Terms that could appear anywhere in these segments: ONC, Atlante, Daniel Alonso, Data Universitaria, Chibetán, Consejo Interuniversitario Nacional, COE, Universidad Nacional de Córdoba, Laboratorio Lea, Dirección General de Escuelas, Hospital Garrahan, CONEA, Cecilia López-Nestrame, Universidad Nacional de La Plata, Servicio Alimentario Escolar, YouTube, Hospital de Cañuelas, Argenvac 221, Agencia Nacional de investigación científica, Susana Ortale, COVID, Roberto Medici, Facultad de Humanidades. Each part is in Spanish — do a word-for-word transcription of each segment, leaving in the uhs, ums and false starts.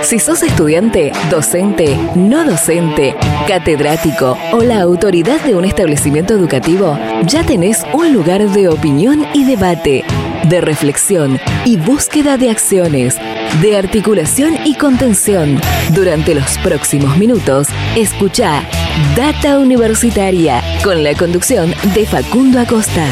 Si sos estudiante, docente, no docente, catedrático o la autoridad de un establecimiento educativo, ya tenés un lugar de opinión y debate, de reflexión y búsqueda de acciones, de articulación y contención. Durante los próximos minutos, escuchá Data Universitaria, con la conducción de Facundo Acosta.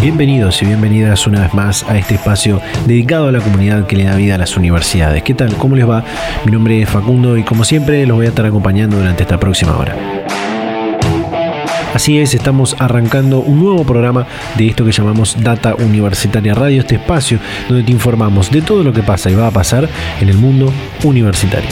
Bienvenidos y bienvenidas una vez más a este espacio dedicado a la comunidad que le da vida a las universidades. ¿Qué tal? ¿Cómo les va? Mi nombre es Facundo y como siempre los voy a estar acompañando durante esta próxima hora. Así es, estamos arrancando un nuevo programa de esto que llamamos Data Universitaria Radio, este espacio donde te informamos de todo lo que pasa y va a pasar en el mundo universitario.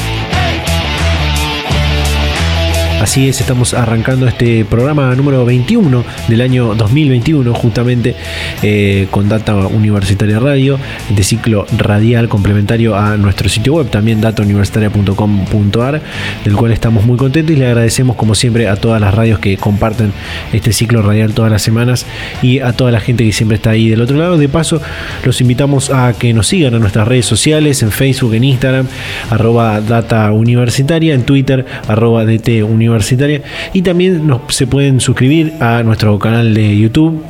Así es, estamos arrancando este programa número veintiuno del año dos mil veintiuno, justamente eh, con Data Universitaria Radio, de ciclo radial complementario a nuestro sitio web, también data universitaria punto com punto a r, del cual estamos muy contentos y le agradecemos como siempre a todas las radios que comparten este ciclo radial todas las semanas y a toda la gente que siempre está ahí del otro lado. De paso, los invitamos a que nos sigan en nuestras redes sociales, en Facebook, en Instagram, arroba Data Universitaria, en Twitter, arroba D T Universitaria. Universitaria, y también nos, se pueden suscribir a nuestro canal de YouTube,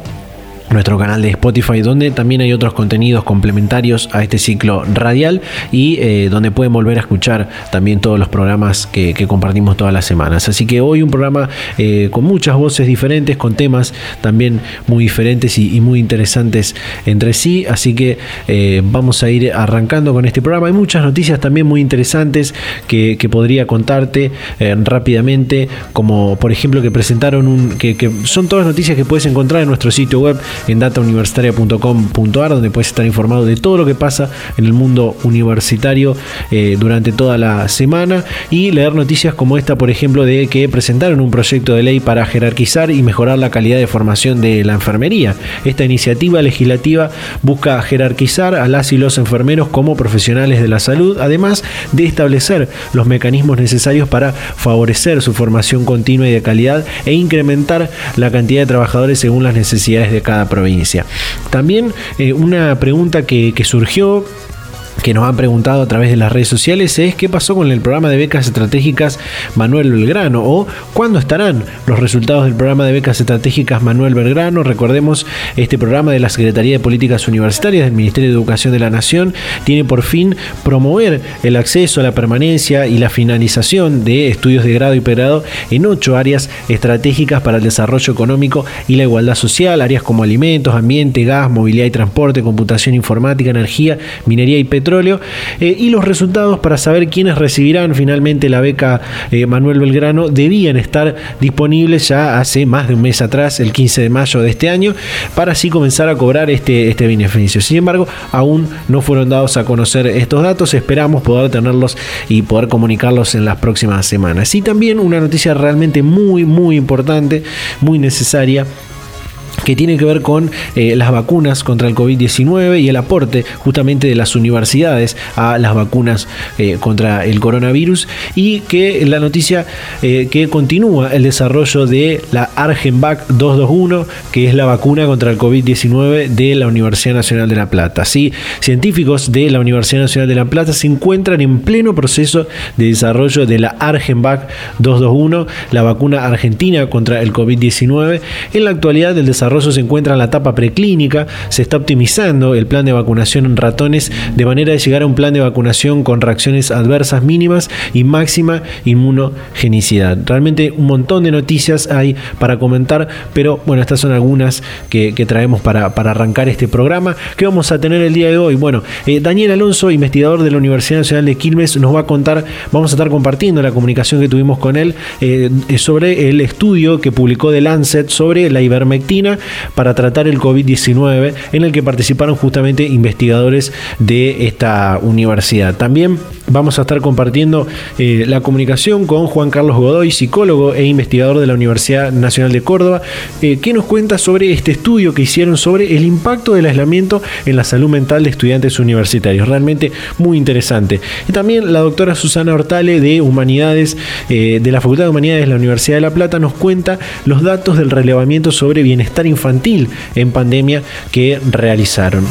nuestro canal de Spotify, donde también hay otros contenidos complementarios a este ciclo radial y eh, donde pueden volver a escuchar también todos los programas que, que compartimos todas las semanas. Así que hoy un programa eh, con muchas voces diferentes, con temas también muy diferentes y, y muy interesantes entre sí. Así que eh, vamos a ir arrancando con este programa. Hay muchas noticias también muy interesantes que, que podría contarte eh, rápidamente, como por ejemplo que presentaron un... Que, que son todas noticias que puedes encontrar en nuestro sitio web, en data universitaria punto com punto a r, donde puedes estar informado de todo lo que pasa en el mundo universitario eh, durante toda la semana y leer noticias como esta, por ejemplo, de que presentaron un proyecto de ley para jerarquizar y mejorar la calidad de formación de la enfermería. Esta iniciativa legislativa busca jerarquizar a las y los enfermeros como profesionales de la salud, además de establecer los mecanismos necesarios para favorecer su formación continua y de calidad e incrementar la cantidad de trabajadores según las necesidades de cada provincia. También eh, una pregunta que, que surgió, que nos han preguntado a través de las redes sociales, es qué pasó con el programa de becas estratégicas Manuel Belgrano, o cuándo estarán los resultados del programa de becas estratégicas Manuel Belgrano. Recordemos, este programa de la Secretaría de Políticas Universitarias del Ministerio de Educación de la Nación tiene por fin promover el acceso, la permanencia y la finalización de estudios de grado y pregrado en ocho áreas estratégicas para el desarrollo económico y la igualdad social, áreas como alimentos, ambiente, gas, movilidad y transporte, computación informática, energía, minería y petróleo. Petróleo, eh, y los resultados para saber quiénes recibirán finalmente la beca eh, Manuel Belgrano debían estar disponibles ya hace más de un mes atrás, el quince de mayo de este año, para así comenzar a cobrar este, este beneficio. Sin embargo, aún no fueron dados a conocer estos datos. Esperamos poder tenerlos y poder comunicarlos en las próximas semanas. Y también una noticia realmente muy, muy importante, muy necesaria, que tiene que ver con eh, las vacunas contra el covid diecinueve y el aporte justamente de las universidades a las vacunas eh, contra el coronavirus, y que la noticia eh, que continúa el desarrollo de la Argenvac doscientos veintiuno, que es la vacuna contra el covid diecinueve de la Universidad Nacional de La Plata. Sí, científicos de la Universidad Nacional de La Plata se encuentran en pleno proceso de desarrollo de la Argenvac doscientos veintiuno, la vacuna argentina contra el covid diecinueve. En la actualidad el desarrollo se encuentra en la etapa preclínica. Se está optimizando el plan de vacunación en ratones de manera de llegar a un plan de vacunación con reacciones adversas mínimas y máxima inmunogenicidad. Realmente un montón de noticias hay para comentar, pero bueno, estas son algunas que, que traemos para, para arrancar este programa. ¿Qué vamos a tener el día de hoy? Bueno, eh, Daniel Alonso, investigador de la Universidad Nacional de Quilmes, nos va a contar, vamos a estar compartiendo la comunicación que tuvimos con él eh, sobre el estudio que publicó The Lancet sobre la ivermectina para tratar el covid diecinueve, en el que participaron justamente investigadores de esta universidad. También vamos a estar compartiendo eh, la comunicación con Juan Carlos Godoy, psicólogo e investigador de la Universidad Nacional de Córdoba, eh, que nos cuenta sobre este estudio que hicieron sobre el impacto del aislamiento en la salud mental de estudiantes universitarios. Realmente muy interesante. Y también la doctora Susana Ortale de Humanidades, eh, de la Facultad de Humanidades de la Universidad de La Plata, nos cuenta los datos del relevamiento sobre bienestar infantil en pandemia que realizaron.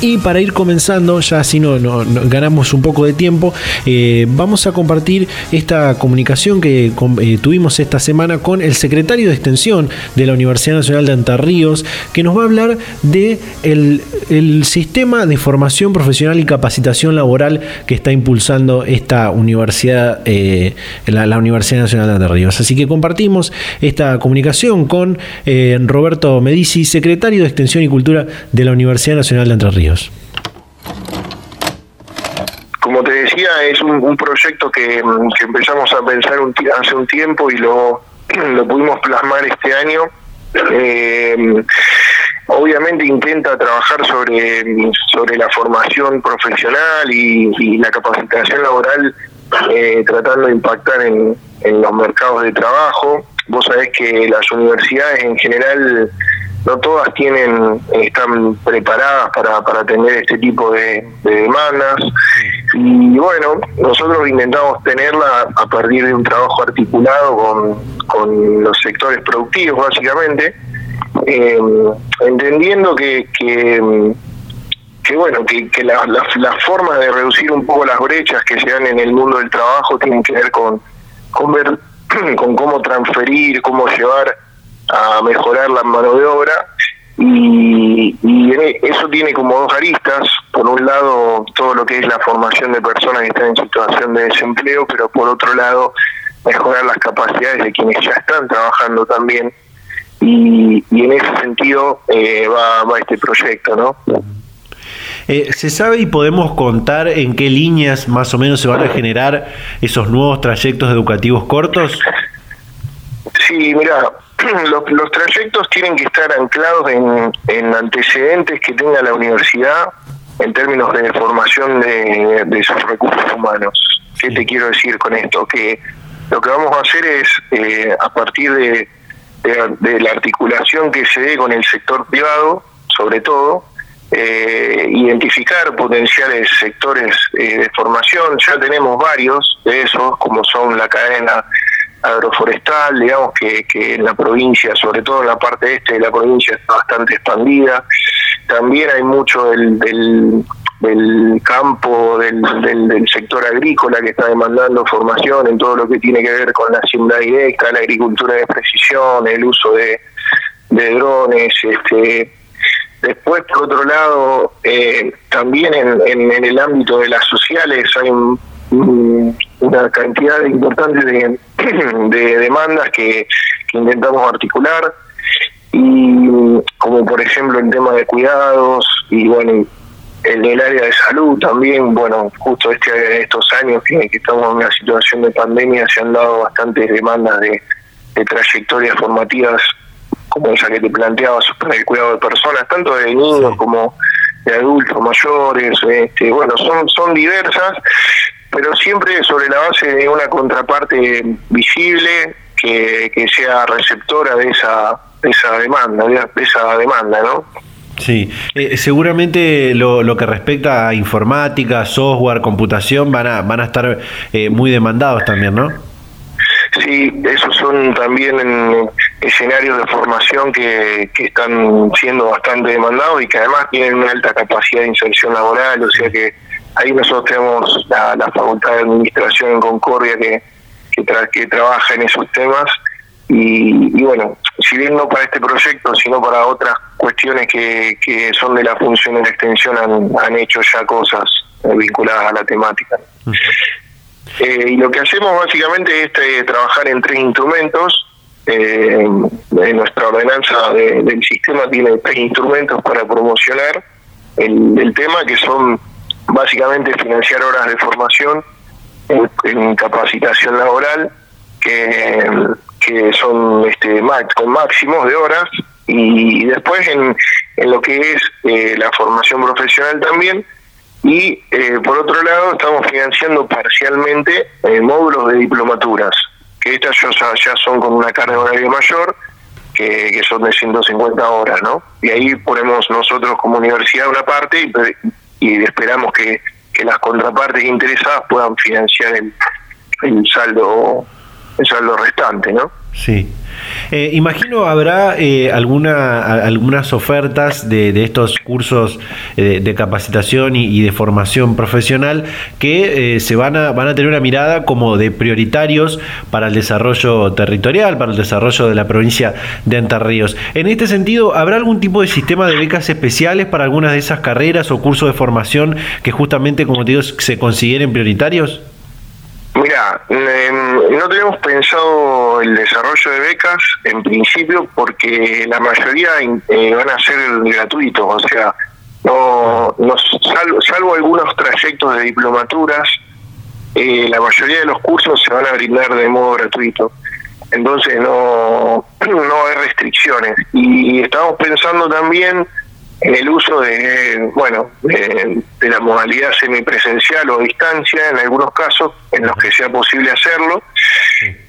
Y para ir comenzando, ya así no, no, no ganamos un poco de tiempo, eh, vamos a compartir esta comunicación que eh, tuvimos esta semana con el secretario de Extensión de la Universidad Nacional de Entre Ríos, que nos va a hablar de el, el sistema de formación profesional y capacitación laboral que está impulsando esta universidad, eh, la, la Universidad Nacional de Entre Ríos. Así que compartimos esta comunicación con eh, Roberto Medici, secretario de Extensión y Cultura de la Universidad Nacional de Entre Ríos. Como te decía, es un, un proyecto que, que empezamos a pensar un, hace un tiempo y lo, lo pudimos plasmar este año. Eh, obviamente intenta trabajar sobre, sobre la formación profesional y, y la capacitación laboral, eh, tratando de impactar en, en los mercados de trabajo. Vos sabés que las universidades en general no todas tienen, están preparadas para, para atender este tipo de, de demandas, y bueno, nosotros intentamos tenerla a partir de un trabajo articulado con, con los sectores productivos, básicamente, eh, entendiendo que, que, que bueno, que, que las la, la formas de reducir un poco las brechas que se dan en el mundo del trabajo tienen que ver con, con ver, con cómo transferir, cómo llevar a mejorar la mano de obra, y, y eso tiene como dos aristas. Por un lado, todo lo que es la formación de personas que están en situación de desempleo, pero por otro lado, mejorar las capacidades de quienes ya están trabajando también, y, y en ese sentido eh, va, va este proyecto, ¿no? Eh, ¿Se sabe y podemos contar en qué líneas más o menos se van a generar esos nuevos trayectos educativos cortos? Sí, mirá, los, los trayectos tienen que estar anclados en, en antecedentes que tenga la universidad en términos de formación de, de sus recursos humanos. ¿Qué te quiero decir con esto? Que lo que vamos a hacer es, eh, a partir de, de, de la articulación que se dé con el sector privado, sobre todo, eh, identificar potenciales sectores eh, de formación. Ya tenemos varios de esos, como son la cadena agroforestal, digamos que, que en la provincia, sobre todo en la parte este de la provincia, está bastante expandida. También hay mucho del, del, del campo, del, del, del sector agrícola, que está demandando formación en todo lo que tiene que ver con la hacienda directa, la agricultura de precisión, el uso de, de drones. Este, después, por otro lado, eh, también en, en, en el ámbito de las sociales hay un, un una cantidad importante de, de demandas que, que intentamos articular, y como por ejemplo el tema de cuidados, y bueno, en el área de salud también. Bueno, justo este estos años que, que estamos en una situación de pandemia, se han dado bastantes demandas de, de trayectorias formativas como esa que te planteabas, para el cuidado de personas, tanto de niños como de adultos mayores. Este, bueno, son son diversas, pero siempre sobre la base de una contraparte visible que, que sea receptora de esa de esa demanda, de esa demanda, ¿no? Sí, eh, seguramente lo, lo que respecta a informática, software, computación, van a van a estar eh, muy demandados también, ¿no? Sí, esos son también en escenarios de formación que, que están siendo bastante demandados, y que además tienen una alta capacidad de inserción laboral. O sea que ahí nosotros tenemos la, la Facultad de Administración en Concordia que que, tra- que trabaja en esos temas, y, y bueno, si bien no para este proyecto, sino para otras cuestiones que, que son de la función de la extensión, han, han hecho ya cosas vinculadas a la temática. Uh-huh. Eh, y lo que hacemos básicamente es eh, trabajar en tres instrumentos. Eh, en nuestra ordenanza de, del sistema tiene tres instrumentos para promocionar el, el tema, que son básicamente financiar horas de formación en, en capacitación laboral, que, que son este con máximos de horas, y después en, en lo que es eh, la formación profesional también, Y eh, por otro lado estamos financiando parcialmente eh, módulos de diplomaturas, que estas ya, ya son con una carga horaria mayor, que, que son de ciento cincuenta horas, ¿no? Y ahí ponemos nosotros como universidad una parte y, y esperamos que, que las contrapartes interesadas puedan financiar el, el saldo el saldo restante, ¿no? Sí. Eh, imagino habrá eh, alguna a, algunas ofertas de, de estos cursos eh, de capacitación y, y de formación profesional que eh, se van a van a tener una mirada como de prioritarios para el desarrollo territorial, para el desarrollo de la provincia de Entre Ríos. En este sentido, ¿habrá algún tipo de sistema de becas especiales para algunas de esas carreras o cursos de formación que justamente, como te digo, se consideren prioritarios? Mirá, eh, no tenemos pensado el desarrollo de becas en principio porque la mayoría eh, van a ser gratuitos, o sea, no, no salvo, salvo algunos trayectos de diplomaturas, eh, la mayoría de los cursos se van a brindar de modo gratuito, entonces no, no hay restricciones. Y estamos pensando también en el uso de, bueno, de, de la modalidad semipresencial o a distancia en algunos casos en los que sea posible hacerlo.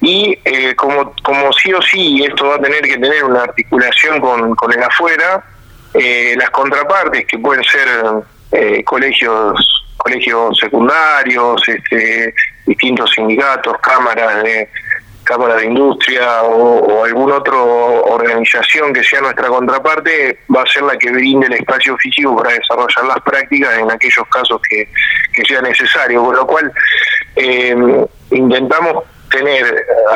Y eh, como como sí o sí esto va a tener que tener una articulación con, con el afuera, eh, las contrapartes que pueden ser eh, colegios colegios secundarios, este, distintos sindicatos, cámaras de Cámara de Industria o, o alguna otra organización que sea nuestra contraparte, va a ser la que brinde el espacio físico para desarrollar las prácticas en aquellos casos que, que sea necesario. Con lo cual, eh, intentamos tener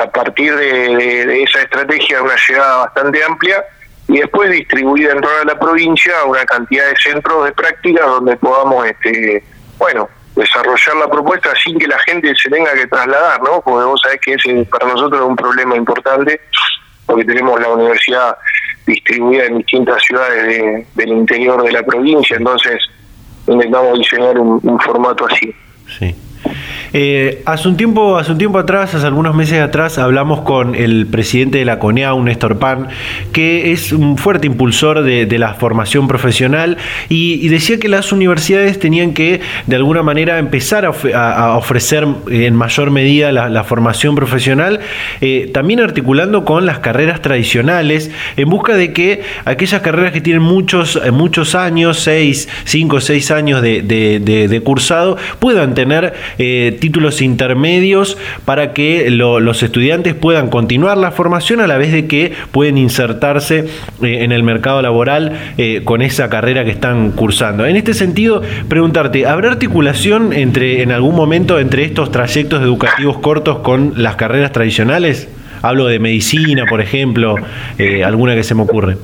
a partir de, de, de esa estrategia una llegada bastante amplia y después distribuir dentro de la provincia una cantidad de centros de prácticas donde podamos, este, bueno, desarrollar la propuesta sin que la gente se tenga que trasladar, ¿no? Porque vos sabés que ese para nosotros es un problema importante, porque tenemos la universidad distribuida en distintas ciudades de, del interior de la provincia, entonces intentamos diseñar un, un formato así. Sí. Eh, hace un tiempo, hace un tiempo atrás, hace algunos meses atrás, hablamos con el presidente de la CONEA, un Néstor Pan, que es un fuerte impulsor de, de la formación profesional y, y decía que las universidades tenían que, de alguna manera, empezar a, of- a ofrecer en mayor medida la, la formación profesional, eh, también articulando con las carreras tradicionales, en busca de que aquellas carreras que tienen muchos, muchos años, seis, cinco, seis años de, de, de, de cursado, puedan tener eh, títulos intermedios para que lo, los estudiantes puedan continuar la formación a la vez de que pueden insertarse eh, en el mercado laboral eh, con esa carrera que están cursando. En este sentido, preguntarte, ¿habrá articulación entre en algún momento entre estos trayectos educativos cortos con las carreras tradicionales? Hablo de medicina, por ejemplo, eh, alguna que se me ocurre.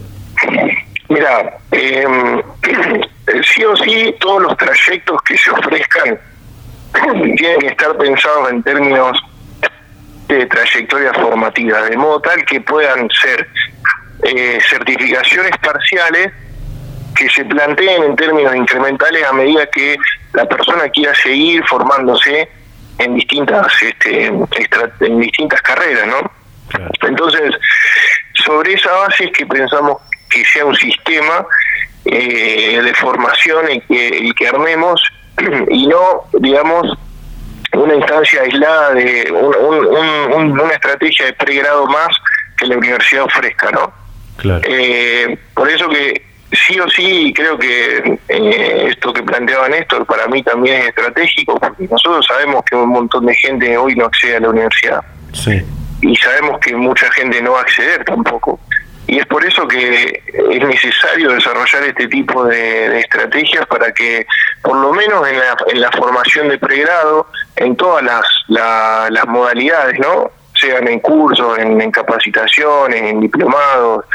Mirá, eh, sí o sí, todos los trayectos que se ofrezcan tienen que estar pensados en términos de trayectoria formativa, de modo tal que puedan ser eh, certificaciones parciales que se planteen en términos incrementales a medida que la persona quiera seguir formándose en distintas este, extra, en distintas carreras, ¿no? Claro. Entonces, sobre esa base es que pensamos que sea un sistema eh, de formación el que, el que armemos, y no, digamos, una instancia aislada de un, un, un, una estrategia de pregrado más que la universidad ofrezca, ¿no? Claro. Eh, por eso que sí o sí, creo que eh, esto que planteaba Néstor para mí también es estratégico, porque nosotros sabemos que un montón de gente hoy no accede a la universidad. Sí. Y sabemos que mucha gente no va a acceder tampoco. Y es por eso que es necesario desarrollar este tipo de, de estrategias para que, por lo menos en la, en la formación de pregrado, en todas las, la, las modalidades, ¿no? Sean en cursos, en, en capacitaciones, en diplomados,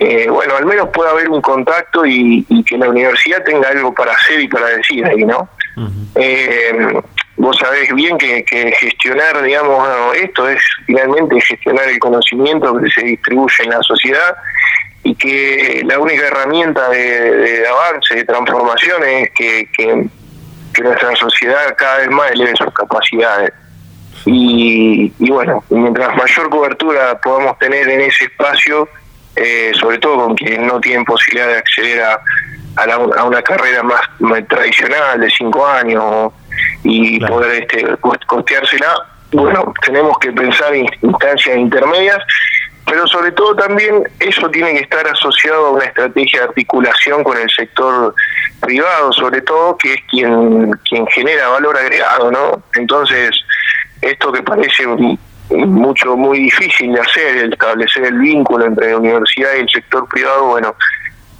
eh, bueno, al menos pueda haber un contacto y, y que la universidad tenga algo para hacer y para decir ahí, ¿no? Uh-huh. Eh, vos sabés bien que, que gestionar, digamos, bueno, esto es finalmente gestionar el conocimiento que se distribuye en la sociedad y que la única herramienta de, de avance, de transformación es que, que, que nuestra sociedad cada vez más eleve sus capacidades. Y, y bueno, mientras mayor cobertura podamos tener en ese espacio, eh, sobre todo con quienes no tienen posibilidad de acceder a a, la, a una carrera más, más tradicional de cinco años y claro. poder este, costeársela, bueno, tenemos que pensar en instancias intermedias, pero sobre todo también eso tiene que estar asociado a una estrategia de articulación con el sector privado, sobre todo, que es quien quien genera valor agregado, ¿no? Entonces, esto que parece mucho muy difícil de hacer, el establecer el vínculo entre la universidad y el sector privado, bueno,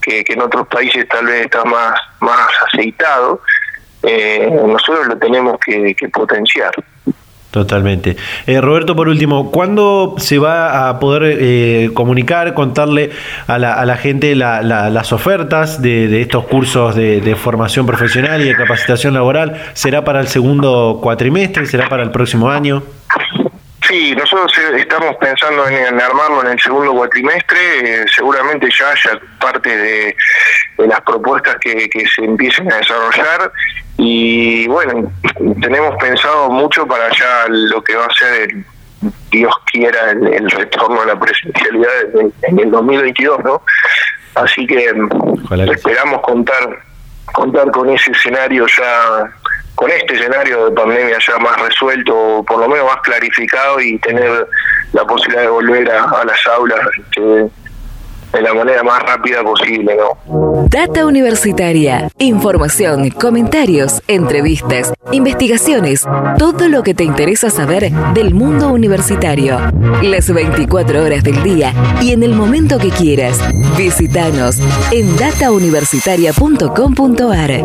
que, que en otros países tal vez está más, más aceitado, eh, nosotros lo tenemos que, que potenciar. Totalmente. Eh, Roberto, por último, ¿cuándo se va a poder eh, comunicar, contarle a la, a la gente la, la, las ofertas de, de estos cursos de, de formación profesional y de capacitación laboral? ¿Será para el segundo cuatrimestre? ¿Será para el próximo año? Sí, nosotros estamos pensando en, en armarlo en el segundo cuatrimestre. Eh, seguramente ya haya parte de, de las propuestas que, que se empiecen a desarrollar. Y bueno, tenemos pensado mucho para ya lo que va a ser, el, Dios quiera, el, el retorno a la presencialidad en, en el dos mil veintidós, ¿no? Así que esperamos contar contar con ese escenario ya, con este escenario de pandemia ya más resuelto, por lo menos más clarificado, y tener la posibilidad de volver a, a las aulas este, de la manera más rápida posible, ¿no? Data Universitaria. Información, comentarios, entrevistas, investigaciones, todo lo que te interesa saber del mundo universitario. Las veinticuatro horas del día y en el momento que quieras. Visítanos en data universitaria punto com punto a r.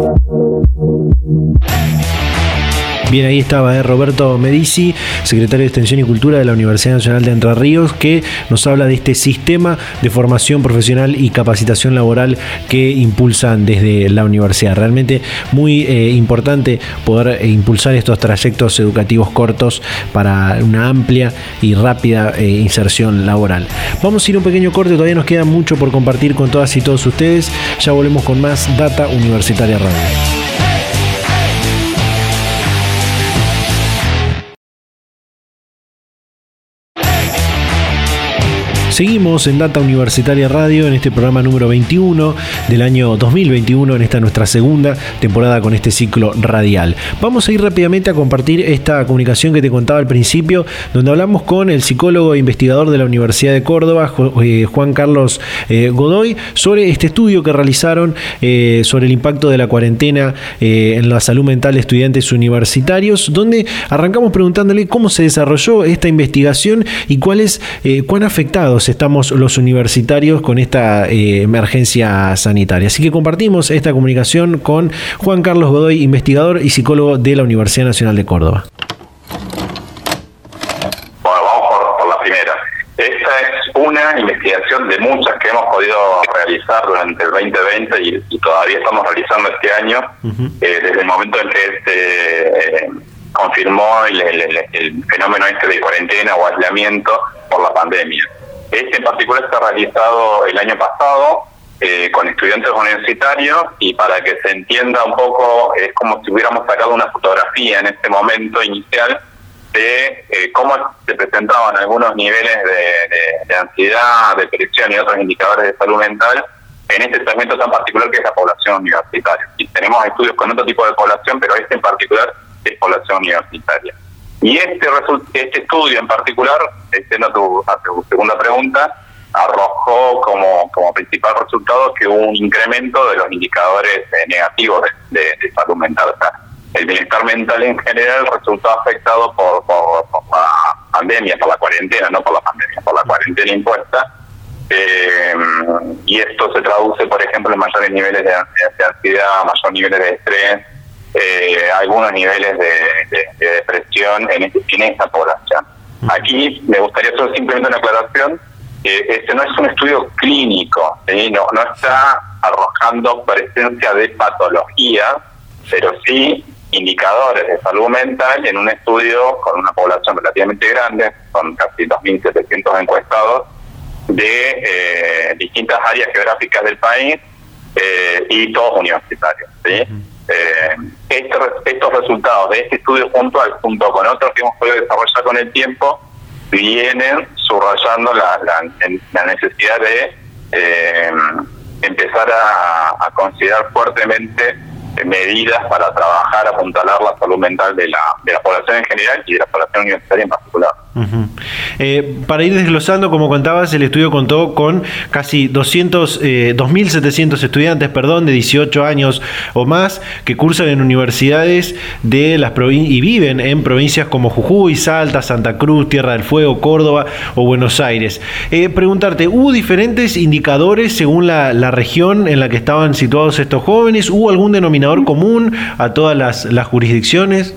Bien, ahí estaba eh, Roberto Medici, secretario de Extensión y Cultura de la Universidad Nacional de Entre Ríos, que nos habla de este sistema de formación profesional y capacitación laboral que impulsan desde la universidad. Realmente muy eh, importante poder impulsar estos trayectos educativos cortos para una amplia y rápida eh, inserción laboral. Vamos a ir a un pequeño corte, todavía nos queda mucho por compartir con todas y todos ustedes. Ya volvemos con más Data Universitaria Radio. Seguimos en Data Universitaria Radio en este programa número veintiuno del año dos mil veintiuno, en esta nuestra segunda temporada con este ciclo radial. Vamos a ir rápidamente a compartir esta comunicación que te contaba al principio, donde hablamos con el psicólogo e investigador de la Universidad de Córdoba, Juan Carlos Godoy, sobre este estudio que realizaron sobre el impacto de la cuarentena en la salud mental de estudiantes universitarios, donde arrancamos preguntándole cómo se desarrolló esta investigación y cuál es, cuán afectados estamos los universitarios con esta eh, emergencia sanitaria. Así que compartimos esta comunicación con Juan Carlos Godoy, investigador y psicólogo de la Universidad Nacional de Córdoba. Bueno, vamos por, por la primera. Esta es una investigación de muchas que hemos podido realizar durante el veinte veinte y, y todavía estamos realizando este año, uh-huh. eh, desde el momento en que este, eh, confirmó el, el, el, el fenómeno este de cuarentena o aislamiento por la pandemia. Este en particular está realizado el año pasado eh, con estudiantes universitarios, y para que se entienda un poco, es como si hubiéramos sacado una fotografía en este momento inicial de eh, cómo se presentaban algunos niveles de, de, de ansiedad, depresión y otros indicadores de salud mental en este segmento tan particular que es la población universitaria. Y tenemos estudios con otro tipo de población, pero este en particular es población universitaria. Y este este estudio en particular, yendo a, a tu segunda pregunta, arrojó como, como principal resultado que hubo un incremento de los indicadores eh, negativos de, de, de salud mental. O sea, el bienestar mental en general resultó afectado por, por, por la pandemia, por la cuarentena, no por la pandemia, por la cuarentena impuesta. Eh, y esto se traduce, por ejemplo, en mayores niveles de, de ansiedad, mayores niveles de estrés, Eh, algunos niveles de, de, de depresión en, este, en esta población. Aquí me gustaría hacer simplemente una aclaración. Eh, este no es un estudio clínico, ¿sí? no, no está arrojando presencia de patología, pero sí indicadores de salud mental en un estudio con una población relativamente grande, con casi dos mil setecientos encuestados de eh, distintas áreas geográficas del país eh, y todos universitarios, ¿sí? Eh, estos, estos resultados de este estudio puntual, junto con otros que hemos podido desarrollar con el tiempo, vienen subrayando la, la, la necesidad de eh, empezar a, a considerar fuertemente medidas para trabajar, apuntalar la salud mental de la, de la población en general y de la población universitaria en particular. Uh-huh. Eh, para ir desglosando, como contabas, el estudio contó con casi doscientos, eh, dos mil setecientos estudiantes, perdón, de dieciocho años o más, que cursan en universidades de las provin- y viven en provincias como Jujuy, Salta, Santa Cruz, Tierra del Fuego, Córdoba o Buenos Aires. Eh, preguntarte, ¿hubo diferentes indicadores según la, la región en la que estaban situados estos jóvenes? ¿Hubo algún denominador común a todas las, las jurisdicciones?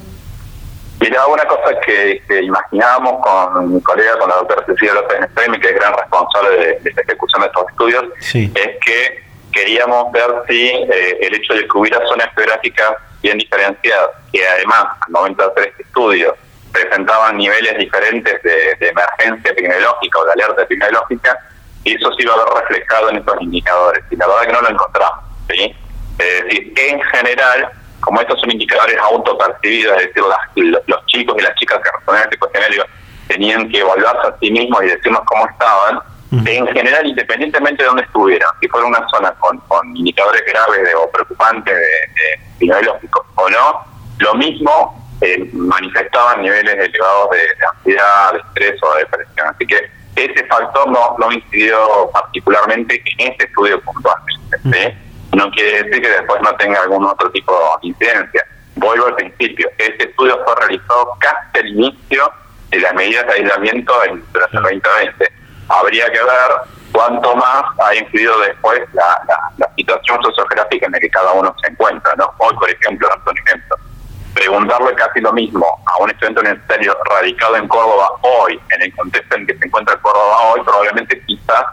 Mirá, una cosa que, que imaginábamos con mi colega, con la doctora Cecilia López-Nestrame, que es gran responsable de, de la ejecución de estos estudios, sí, es que queríamos ver si eh, el hecho de que hubiera zonas geográficas bien diferenciadas, que además, al momento de hacer este estudio, presentaban niveles diferentes de, de emergencia epidemiológica o de alerta epidemiológica, y eso se iba a ver reflejado en estos indicadores, y la verdad que no lo encontramos, ¿sí? Es decir, en general, como estos son indicadores autopercibidos, es decir, las, los chicos y las chicas que respondían a este cuestionario tenían que evaluarse a sí mismos y decirnos cómo estaban, uh-huh, en general, independientemente de dónde estuvieran, si fuera una zona con, con indicadores graves de, o preocupantes de, de, de biológicos o no, lo mismo eh, manifestaban niveles elevados de, de ansiedad, de estrés o de depresión. Así que ese factor no, no incidió particularmente en este estudio puntualmente, ¿sí? Uh-huh. No quiere decir que después no tenga algún otro tipo de incidencia. Vuelvo al principio. Este estudio fue realizado casi al inicio de las medidas de aislamiento durante el veinte veinte. Habría que ver cuánto más ha influido después la, la, la situación sociográfica en la que cada uno se encuentra, ¿no? Hoy, por ejemplo, por ejemplo, preguntarle casi lo mismo a un estudiante universitario radicado en Córdoba hoy, en el contexto en que se encuentra Córdoba hoy, probablemente quizás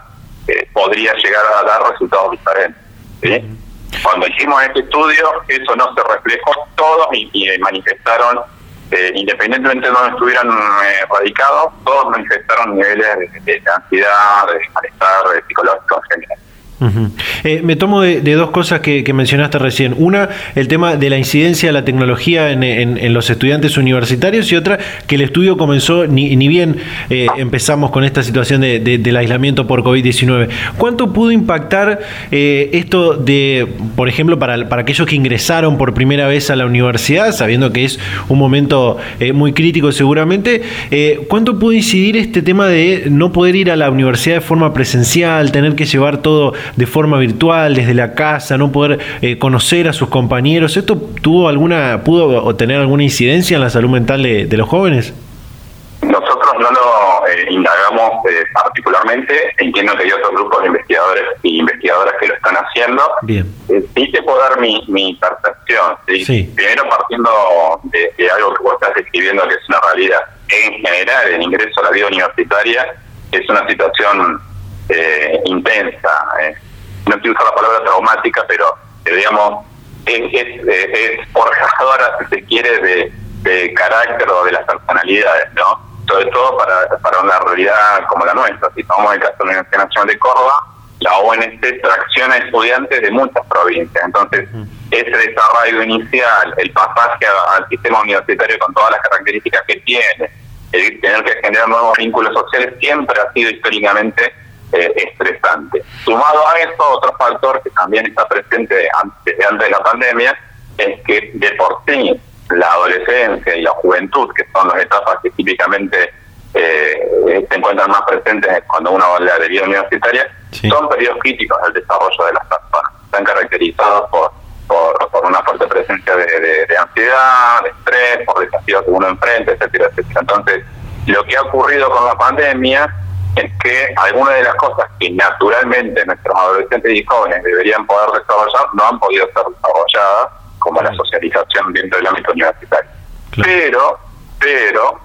eh, podría llegar a dar resultados diferentes. ¿Sí? Cuando hicimos este estudio, eso no se reflejó, todos y, y manifestaron, eh, independientemente de donde estuvieran eh, radicados, todos manifestaron niveles de, de ansiedad, de malestar psicológico en general. Uh-huh. Eh, me tomo de, de dos cosas que, que mencionaste recién. Una, el tema de la incidencia de la tecnología en, en, en los estudiantes universitarios, y otra, que el estudio comenzó ni, ni bien eh, empezamos con esta situación de, de, del aislamiento por covid diecinueve. ¿Cuánto pudo impactar eh, esto de, por ejemplo, para, para aquellos que ingresaron por primera vez a la universidad, sabiendo que es un momento eh, muy crítico seguramente, eh, cuánto pudo incidir este tema de no poder ir a la universidad de forma presencial, tener que llevar todo de forma virtual, desde la casa, no poder eh, conocer a sus compañeros? ¿Esto tuvo alguna, pudo tener alguna incidencia en la salud mental de, de los jóvenes? Nosotros no lo eh, indagamos eh, particularmente, entiendo que hay otros grupos de investigadores y investigadoras que lo están haciendo. Bien. Eh, sí te puedo dar mi, mi percepción, ¿sí? Sí. Primero partiendo de, de algo que vos estás describiendo, que es una realidad en general. El ingreso a la vida universitaria es una situación Eh, intensa, eh. no quiero usar la palabra traumática, pero eh, digamos, es, es, es, es forjadora, si se quiere, de, de carácter o de las personalidades, ¿no? Sobre todo para, para una realidad como la nuestra. Si tomamos el caso de la Universidad Nacional de Córdoba, la O N C tracciona a estudiantes de muchas provincias. Entonces, ese desarrollo inicial, el pasaje al sistema universitario con todas las características que tiene, el tener que generar nuevos vínculos sociales, siempre ha sido históricamente Eh, estresante. Sumado a eso, otro factor que también está presente antes, antes de la pandemia, es que de por sí la adolescencia y la juventud, que son las etapas que típicamente eh, se encuentran más presentes cuando uno habla de vida universitaria, sí, son periodos críticos al desarrollo de las personas. Están caracterizados por, por, por una fuerte presencia de, de, de ansiedad, de estrés, por desafíos que uno enfrenta, etcétera, etcétera. Entonces, lo que ha ocurrido con la pandemia es que algunas de las cosas que naturalmente nuestros adolescentes y jóvenes deberían poder desarrollar no han podido ser desarrolladas, como la socialización dentro del ámbito universitario. Claro. Pero, pero,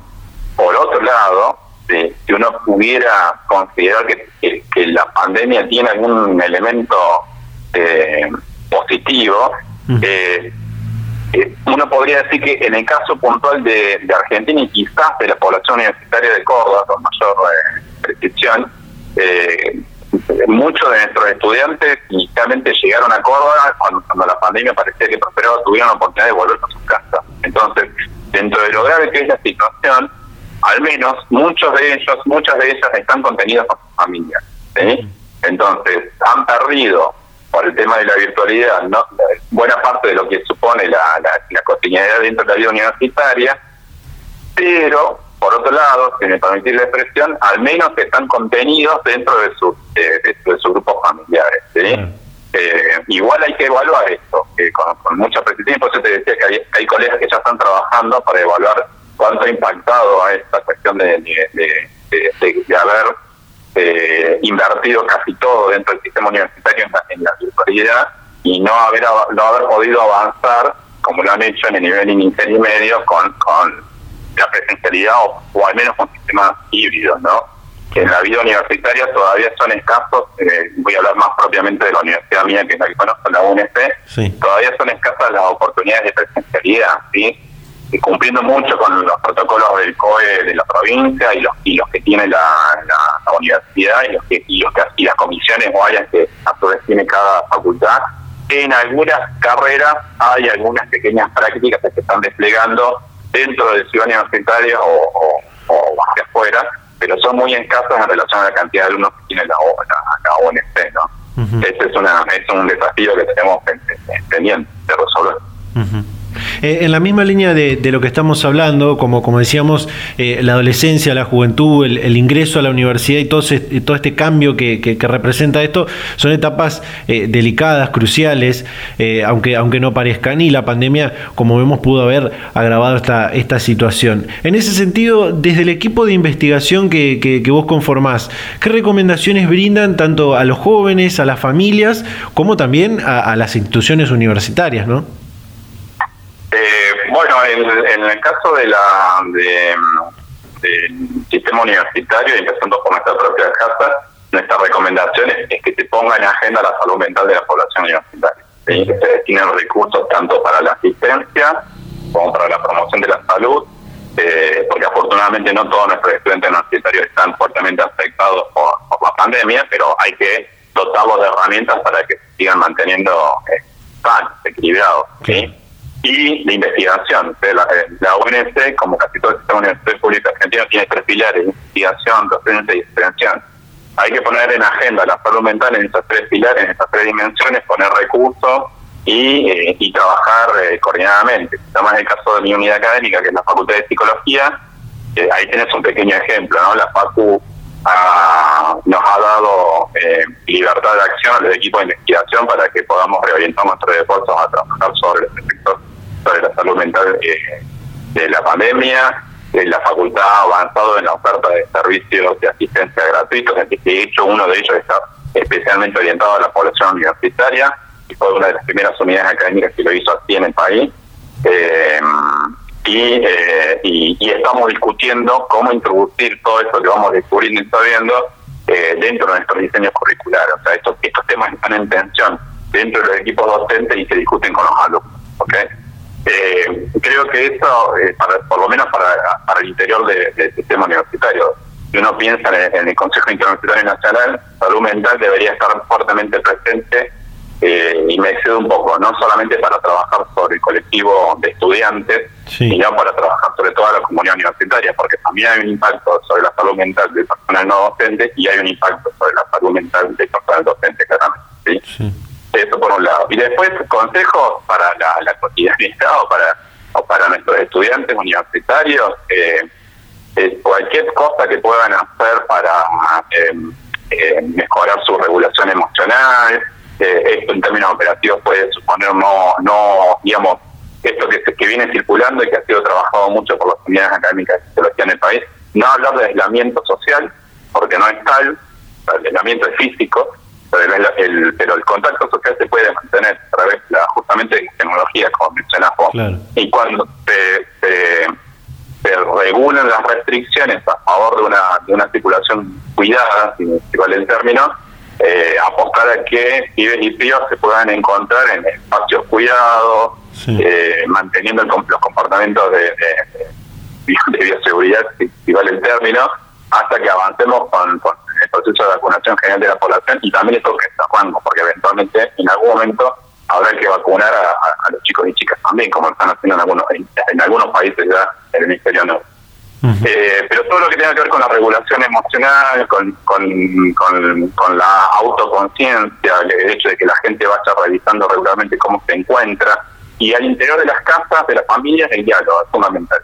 por otro lado, eh, si uno pudiera considerar que, que, que la pandemia tiene algún elemento eh, positivo, uh-huh, eh, eh, uno podría decir que en el caso puntual de, de Argentina y quizás de la población universitaria de Córdoba, con mayor eh, prescripción, eh, muchos de nuestros estudiantes inicialmente llegaron a Córdoba cuando, cuando la pandemia parecía que prosperaba, tuvieron la oportunidad de volver a sus casas. Entonces, dentro de lo grave que es la situación, al menos muchos de ellos, muchas de ellas están contenidas con sus familias, ¿sí? Entonces, han perdido por el tema de la virtualidad, ¿no? Buena parte de lo que supone la, la, la cotidianidad dentro de la vida universitaria, pero, por otro lado, si me permitís la expresión, al menos están contenidos dentro de sus eh, de, de sus grupos familiares, ¿sí? Mm. Eh, igual hay que evaluar esto, eh, con, con mucha precisión, por eso te decía que hay, hay colegas que ya están trabajando para evaluar cuánto ha impactado a esta cuestión de, de, de, de, de, de haber eh, invertido casi todo dentro del sistema universitario en la, en la virtualidad y no haber no haber podido avanzar como lo han hecho en el nivel inicial y medio con, con la presencialidad o, o al menos con sistemas híbridos, ¿no? Que en la vida universitaria todavía son escasos, eh, voy a hablar más propiamente de la universidad mía, que es la que conozco, la O N C, sí. Todavía son escasas las oportunidades de presencialidad, ¿sí? Y cumpliendo mucho con los protocolos del C O E de la provincia y los y los que tiene la, la, la universidad y los que y los que y las comisiones o áreas que a su vez tiene cada facultad. En algunas carreras hay algunas pequeñas prácticas que se están desplegando dentro de ciudad universitaria o, o, o hacia afuera, pero son muy escasos en relación a la cantidad de alumnos que tiene la, la, la O N C, ¿no? Uh-huh. Ese es, una, es un desafío que tenemos pendiente de resolver. Uh-huh. Eh, en la misma línea de, de lo que estamos hablando, como, como decíamos, eh, la adolescencia, la juventud, el, el ingreso a la universidad y todo, ese, y todo este cambio que, que, que representa esto, son etapas eh, delicadas, cruciales, eh, aunque, aunque no parezcan, y la pandemia, como vemos, pudo haber agravado esta, esta situación. En ese sentido, desde el equipo de investigación que, que, que vos conformás, ¿qué recomendaciones brindan tanto a los jóvenes, a las familias, como también a, a las instituciones universitarias, ¿no? Eh, bueno, en, en el caso de la de, del sistema universitario, empezando por nuestra propia casa, nuestra recomendación es, es que se ponga en agenda la salud mental de la población universitaria, ¿sí? Que se destinen recursos tanto para la asistencia como para la promoción de la salud, eh, porque afortunadamente no todos nuestros estudiantes universitarios están fuertemente afectados por, por la pandemia, pero hay que dotarlos de herramientas para que se sigan manteniendo eh, sanos, equilibrados, ¿sí? Y la investigación. La, la O N C, como casi todo el sistema universitario público argentino, tiene tres pilares: investigación, docencia y extensión. Hay que poner en agenda la salud mental en esos tres pilares, en esas tres dimensiones, poner recursos y, eh, y trabajar eh, coordinadamente. Además, en el caso de mi unidad académica, que es la Facultad de Psicología, eh, ahí tenés un pequeño ejemplo, ¿no? La Facu ha, nos ha dado eh, libertad de acción al equipo de investigación para que podamos reorientar nuestros esfuerzos a trabajar sobre los efectos de la salud mental eh, de la pandemia. Eh, la facultad ha avanzado en la oferta de servicios de asistencia gratuitos, de hecho uno de ellos está especialmente orientado a la población universitaria y fue una de las primeras unidades académicas que lo hizo así en el país. Eh, y, eh, y, y estamos discutiendo cómo introducir todo esto que vamos descubriendo y sabiendo eh, dentro de nuestro diseño curricular. O sea, estos, estos temas están en tensión dentro de los equipos docentes y se discuten con los alumnos, ¿ok? Eh, creo que eso, eh, para, por lo menos para, para el interior del de sistema universitario, si uno piensa en, en el Consejo Interuniversitario Nacional, salud mental debería estar fuertemente presente, eh, y me excedo un poco, no solamente para trabajar sobre el colectivo de estudiantes, sí, sino para trabajar sobre toda la comunidad universitaria, porque también hay un impacto sobre la salud mental del personal no docente y hay un impacto sobre la salud mental del personal docente, claramente, ¿sí? Sí. Eso por un lado. Y después, consejos para la, la cotidianidad o para, o para nuestros estudiantes universitarios. Eh, eh, cualquier cosa que puedan hacer para eh, eh, mejorar su regulación emocional. Eh, esto en términos operativos puede suponer no, no digamos, esto que, que viene circulando y que ha sido trabajado mucho por las unidades académicas de psicología en el país. No hablar de aislamiento social, porque no es tal, el aislamiento es físico. Pero el, el, pero el contacto social se puede mantener a través de la, justamente de tecnología, como mencionas vos. Claro. Y cuando se, se, se regulan las restricciones a favor de una, de una circulación cuidada, si vale el término, eh, apostar a que pibes y pibas se puedan encontrar en espacios cuidados, sí, eh, manteniendo el, los comportamientos de, de, de bioseguridad, si, si vale el término, hasta que avancemos con, con el proceso de vacunación general de la población y también esto que está jugando, porque eventualmente en algún momento habrá que vacunar a, a, a los chicos y chicas también, como están haciendo en algunos en, en algunos países ya en el hemisferio norte. Uh-huh. Eh, pero todo lo que tenga que ver con la regulación emocional, con, con, con, con la autoconciencia, el hecho de que la gente vaya revisando regularmente cómo se encuentra, y al interior de las casas, de las familias, el diálogo es fundamental.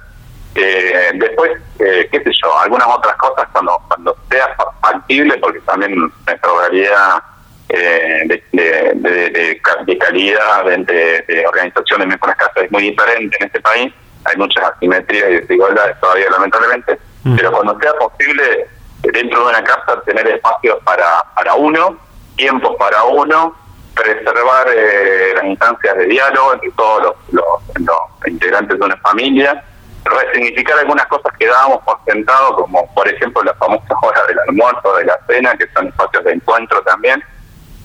Eh, después, eh, qué sé yo, algunas otras cosas cuando, cuando sea factible, porque también nuestra realidad eh, de, de, de, de, de calidad, de, de, de organización de nuestras casas es muy diferente en este país. Hay muchas asimetrías y desigualdades todavía, lamentablemente, mm. pero cuando sea posible, dentro de una casa, tener espacios para, para uno, tiempos para uno, preservar eh, las instancias de diálogo entre todos los, los, los integrantes de una familia, resignificar algunas cosas que dábamos por sentado, como por ejemplo las famosas horas del almuerzo, de la cena, que son espacios de encuentro también,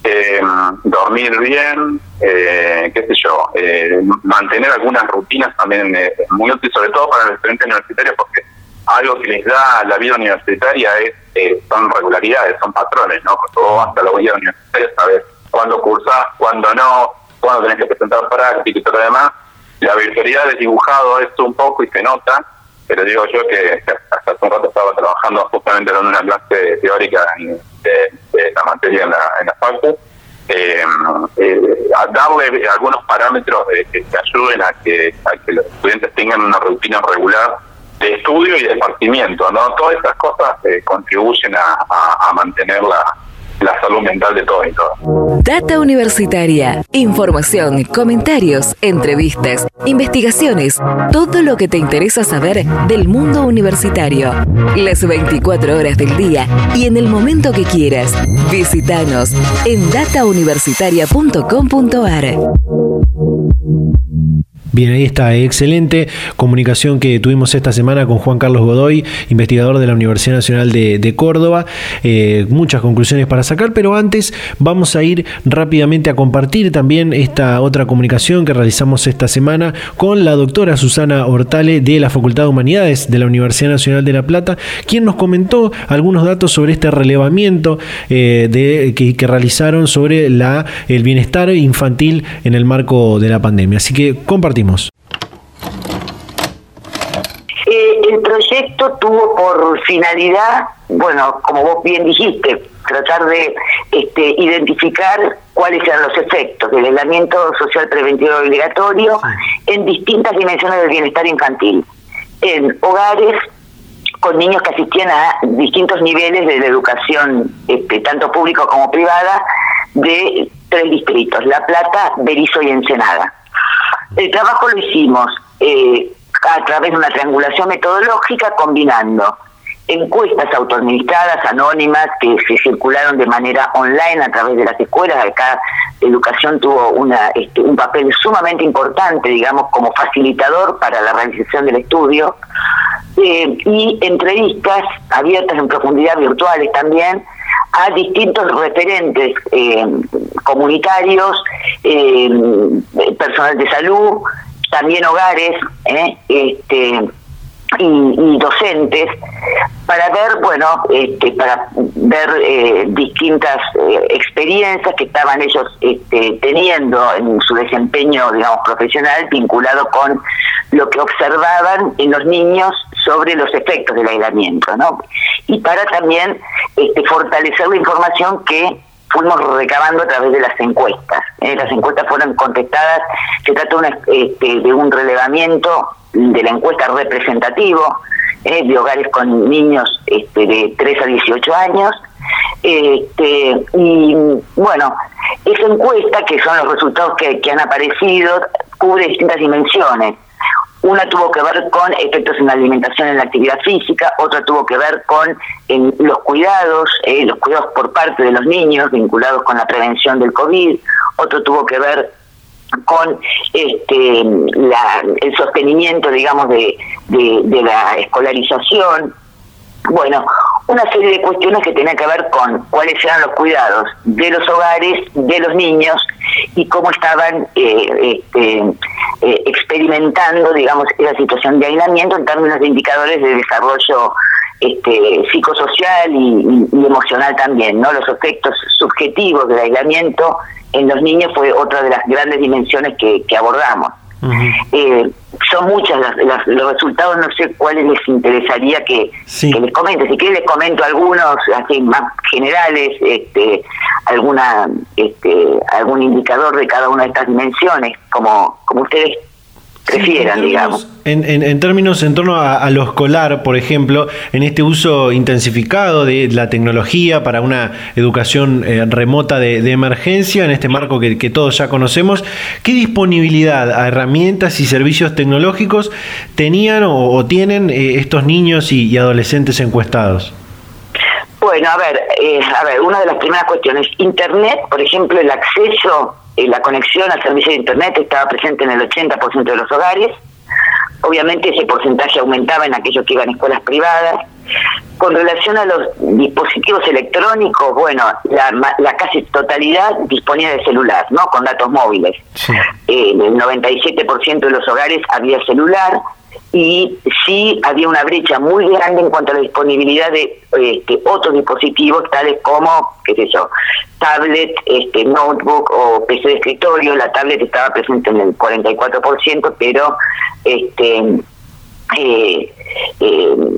eh, dormir bien, eh, qué sé yo, eh, mantener algunas rutinas también eh, muy útil, sobre todo para los estudiantes universitarios, porque algo que les da la vida universitaria es eh, son regularidades, son patrones, ¿no? Todo hasta la vida universitaria, sabes cuándo cursás, cuándo no, cuándo tenés que presentar prácticas y todo lo demás. La virtualidad es dibujado esto un poco y se nota, pero digo yo que hasta hace un rato estaba trabajando justamente en una clase teórica de, de, de la materia en la, en la facultad, eh, eh, a darle algunos parámetros de, que te ayuden a que, a que los estudiantes tengan una rutina regular de estudio y de partimiento, ¿no? Todas esas cosas eh, contribuyen a, a, a mantener la, la salud mental de todos y todas. Data Universitaria. Información, comentarios, entrevistas, investigaciones. Todo lo que te interesa saber del mundo universitario. Las veinticuatro horas del día y en el momento que quieras. Visítanos en data universitaria punto com punto a r. Bien, ahí está. Excelente comunicación que tuvimos esta semana con Juan Carlos Godoy, investigador de la Universidad Nacional de, de Córdoba. Eh, muchas conclusiones para sacar, pero antes vamos a ir rápidamente a compartir también esta otra comunicación que realizamos esta semana con la doctora Susana Ortale de la Facultad de Humanidades de la Universidad Nacional de La Plata, quien nos comentó algunos datos sobre este relevamiento eh, de, que, que realizaron sobre la, el bienestar infantil en el marco de la pandemia. Así que compartimos. Eh, el proyecto tuvo por finalidad, bueno, como vos bien dijiste, tratar de este, identificar cuáles eran los efectos del aislamiento social preventivo obligatorio en distintas dimensiones del bienestar infantil, en hogares con niños que asistían a distintos niveles de la educación, este, tanto pública como privada, de tres distritos, La Plata, Berisso y Ensenada. El trabajo lo hicimos eh, a través de una triangulación metodológica combinando encuestas autoadministradas, anónimas, que se circularon de manera online a través de las escuelas. Acá Educación tuvo una, este, un papel sumamente importante, digamos, como facilitador para la realización del estudio, eh, y entrevistas abiertas en profundidad, virtuales también, a distintos referentes eh, comunitarios, eh, personal de salud, también hogares eh, este, y, y docentes, para ver, bueno, este, para ver eh, distintas eh, experiencias que estaban ellos este, teniendo en su desempeño, digamos, profesional, vinculado con lo que observaban en los niños sobre los efectos del aislamiento, ¿no? Y para también este, fortalecer la información que fuimos recabando a través de las encuestas. ¿eh? Las encuestas fueron contestadas, se trata una, este, de un relevamiento de la encuesta representativo ¿eh? de hogares con niños este, de tres a dieciocho años. Este, y bueno, esa encuesta, que son los resultados que, que han aparecido, cubre distintas dimensiones. Una tuvo que ver con efectos en la alimentación, en la actividad física, otra tuvo que ver con en los cuidados, eh, los cuidados por parte de los niños vinculados con la prevención del COVID, otro tuvo que ver con este la, el sostenimiento, digamos, de, de, de la escolarización. Bueno, una serie de cuestiones que tenían que ver con cuáles eran los cuidados de los hogares, de los niños, y cómo estaban eh, este, eh, experimentando, digamos, esa situación de aislamiento en términos de indicadores de desarrollo este, psicosocial y, y, y emocional también, ¿no? Los efectos subjetivos del aislamiento en los niños fue otra de las grandes dimensiones que, que abordamos. Uh-huh. Eh, son muchas las, las, los resultados, no sé cuáles les interesaría que, sí. que les comente. Si quieren les comento algunos así más generales, este, alguna este, algún indicador de cada una de estas dimensiones, como, como ustedes prefieran, sí, digamos. En, en, en términos en torno a, a lo escolar, por ejemplo, en este uso intensificado de la tecnología para una educación eh, remota de, de emergencia, en este marco que, que todos ya conocemos, ¿qué disponibilidad a herramientas y servicios tecnológicos tenían o, o tienen eh, estos niños y, y adolescentes encuestados? Bueno, a ver, eh, a ver, una de las primeras cuestiones, Internet, por ejemplo, el acceso, eh, la conexión al servicio de Internet estaba presente en el ochenta por ciento de los hogares. Obviamente ese porcentaje aumentaba en aquellos que iban a escuelas privadas. Con relación a los dispositivos electrónicos, bueno, la, la casi totalidad disponía de celular, ¿no? Con datos móviles. Sí. Eh, el noventa y siete por ciento de los hogares había celular. Y sí había una brecha muy grande en cuanto a la disponibilidad de este, otros dispositivos, tales como, qué sé yo, tablet, este, notebook o P C de escritorio. La tablet estaba presente en el cuarenta y cuatro por ciento, pero este eh, eh,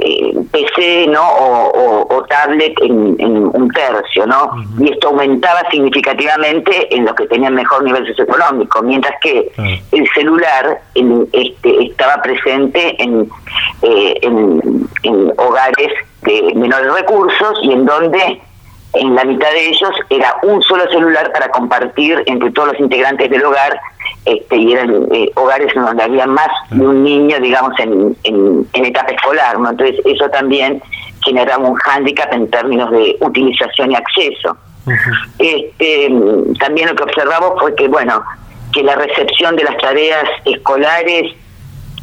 eh, P C, ¿no? o, o, o tablet en, en un tercio, ¿no? Uh-huh. Y esto aumentaba significativamente en los que tenían mejor nivel socioeconómico, mientras que uh-huh. el celular en, este, estaba presente en, eh, en, en hogares de menores recursos y en donde en la mitad de ellos era un solo celular para compartir entre todos los integrantes del hogar. Este, y eran eh, hogares en donde había más de un niño, digamos, en, en, en etapa escolar, ¿no? Entonces eso también generaba un hándicap en términos de utilización y acceso. Uh-huh. Este, también lo que observamos fue que, bueno, que la recepción de las tareas escolares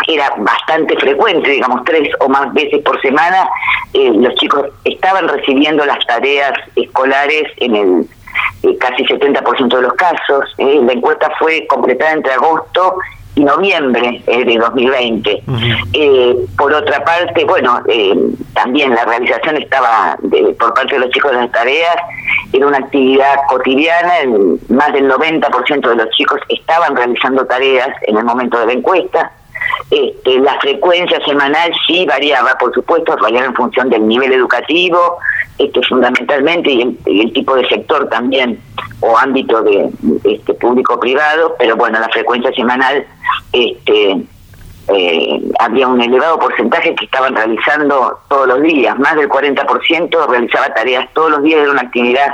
era bastante frecuente, digamos, tres o más veces por semana, eh, los chicos estaban recibiendo las tareas escolares en el casi setenta por ciento de los casos. Eh, la encuesta fue completada entre agosto y noviembre eh, de dos mil veinte. Uh-huh. Eh, por otra parte, bueno, eh, también la realización estaba de, por parte de los chicos de las tareas, era una actividad cotidiana, el, más del noventa por ciento de los chicos estaban realizando tareas en el momento de la encuesta. Este, la frecuencia semanal sí variaba, por supuesto, variaba en función del nivel educativo, este, fundamentalmente, y el, y el tipo de sector también, o ámbito de este, público-privado, pero bueno, la frecuencia semanal, este, eh, había un elevado porcentaje que estaban realizando todos los días, más del cuarenta por ciento realizaba tareas todos los días, era una actividad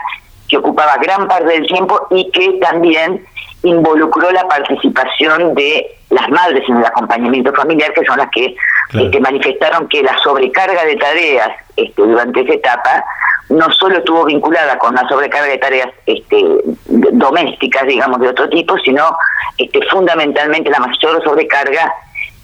que ocupaba gran parte del tiempo y que también involucró la participación de las madres en el acompañamiento familiar, que son las que claro. este, manifestaron que la sobrecarga de tareas este, durante esa etapa no solo estuvo vinculada con la sobrecarga de tareas este, domésticas, digamos, de otro tipo, sino este, fundamentalmente la mayor sobrecarga,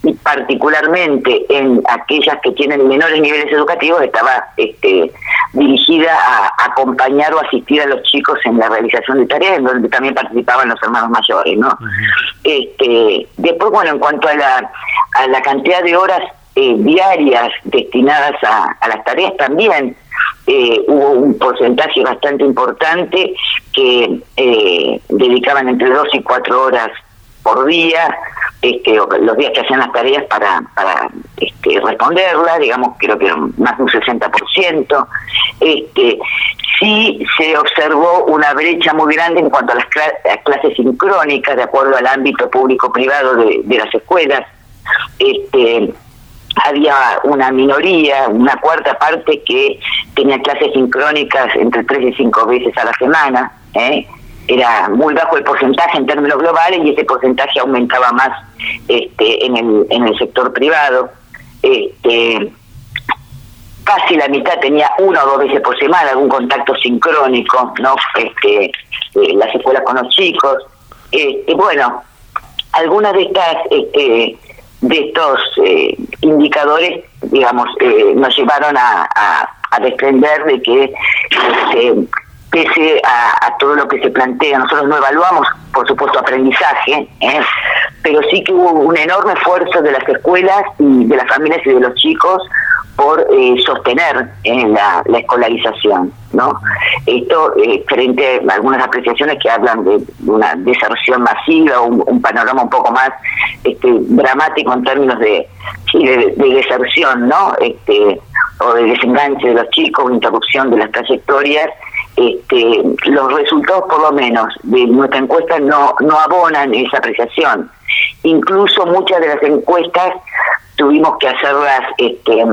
y particularmente en aquellas que tienen menores niveles educativos, estaba este, dirigida a acompañar o asistir a los chicos en la realización de tareas, en donde también participaban los hermanos mayores, ¿no? Uh-huh. Este, después, bueno, en cuanto a la, a la cantidad de horas eh, diarias destinadas a, a las tareas, también eh, hubo un porcentaje bastante importante que eh, dedicaban entre dos y cuatro horas por día, este, los días que hacían las tareas para, para este, responderlas, digamos, creo que más de un sesenta por ciento. Este, sí se observó una brecha muy grande en cuanto a las cl- clases sincrónicas, de acuerdo al ámbito público-privado de, de las escuelas. Este, había una minoría, una cuarta parte que tenía clases sincrónicas entre tres y cinco veces a la semana, ¿eh? Era muy bajo el porcentaje en términos globales, y ese porcentaje aumentaba más este, en el en el sector privado. Este, casi la mitad tenía una o dos veces por semana algún contacto sincrónico, ¿no? Este, eh, las escuelas con los chicos. Este, bueno, algunas de estas este, de estos eh, indicadores, digamos, eh, nos llevaron a, a, a desprender de que este, pese a, a todo lo que se plantea, nosotros no evaluamos, por supuesto, aprendizaje, ¿eh? Pero sí que hubo un enorme esfuerzo de las escuelas y de las familias y de los chicos por eh, sostener en la, la escolarización, ¿no? Esto eh, frente a algunas apreciaciones que hablan de una deserción masiva, un, un panorama un poco más este, dramático en términos de, de, de deserción, ¿no? Este, o de desenganche de los chicos, interrupción de las trayectorias. Este, los resultados, por lo menos, de nuestra encuesta no, no abonan esa apreciación. Incluso muchas de las encuestas tuvimos que hacerlas este,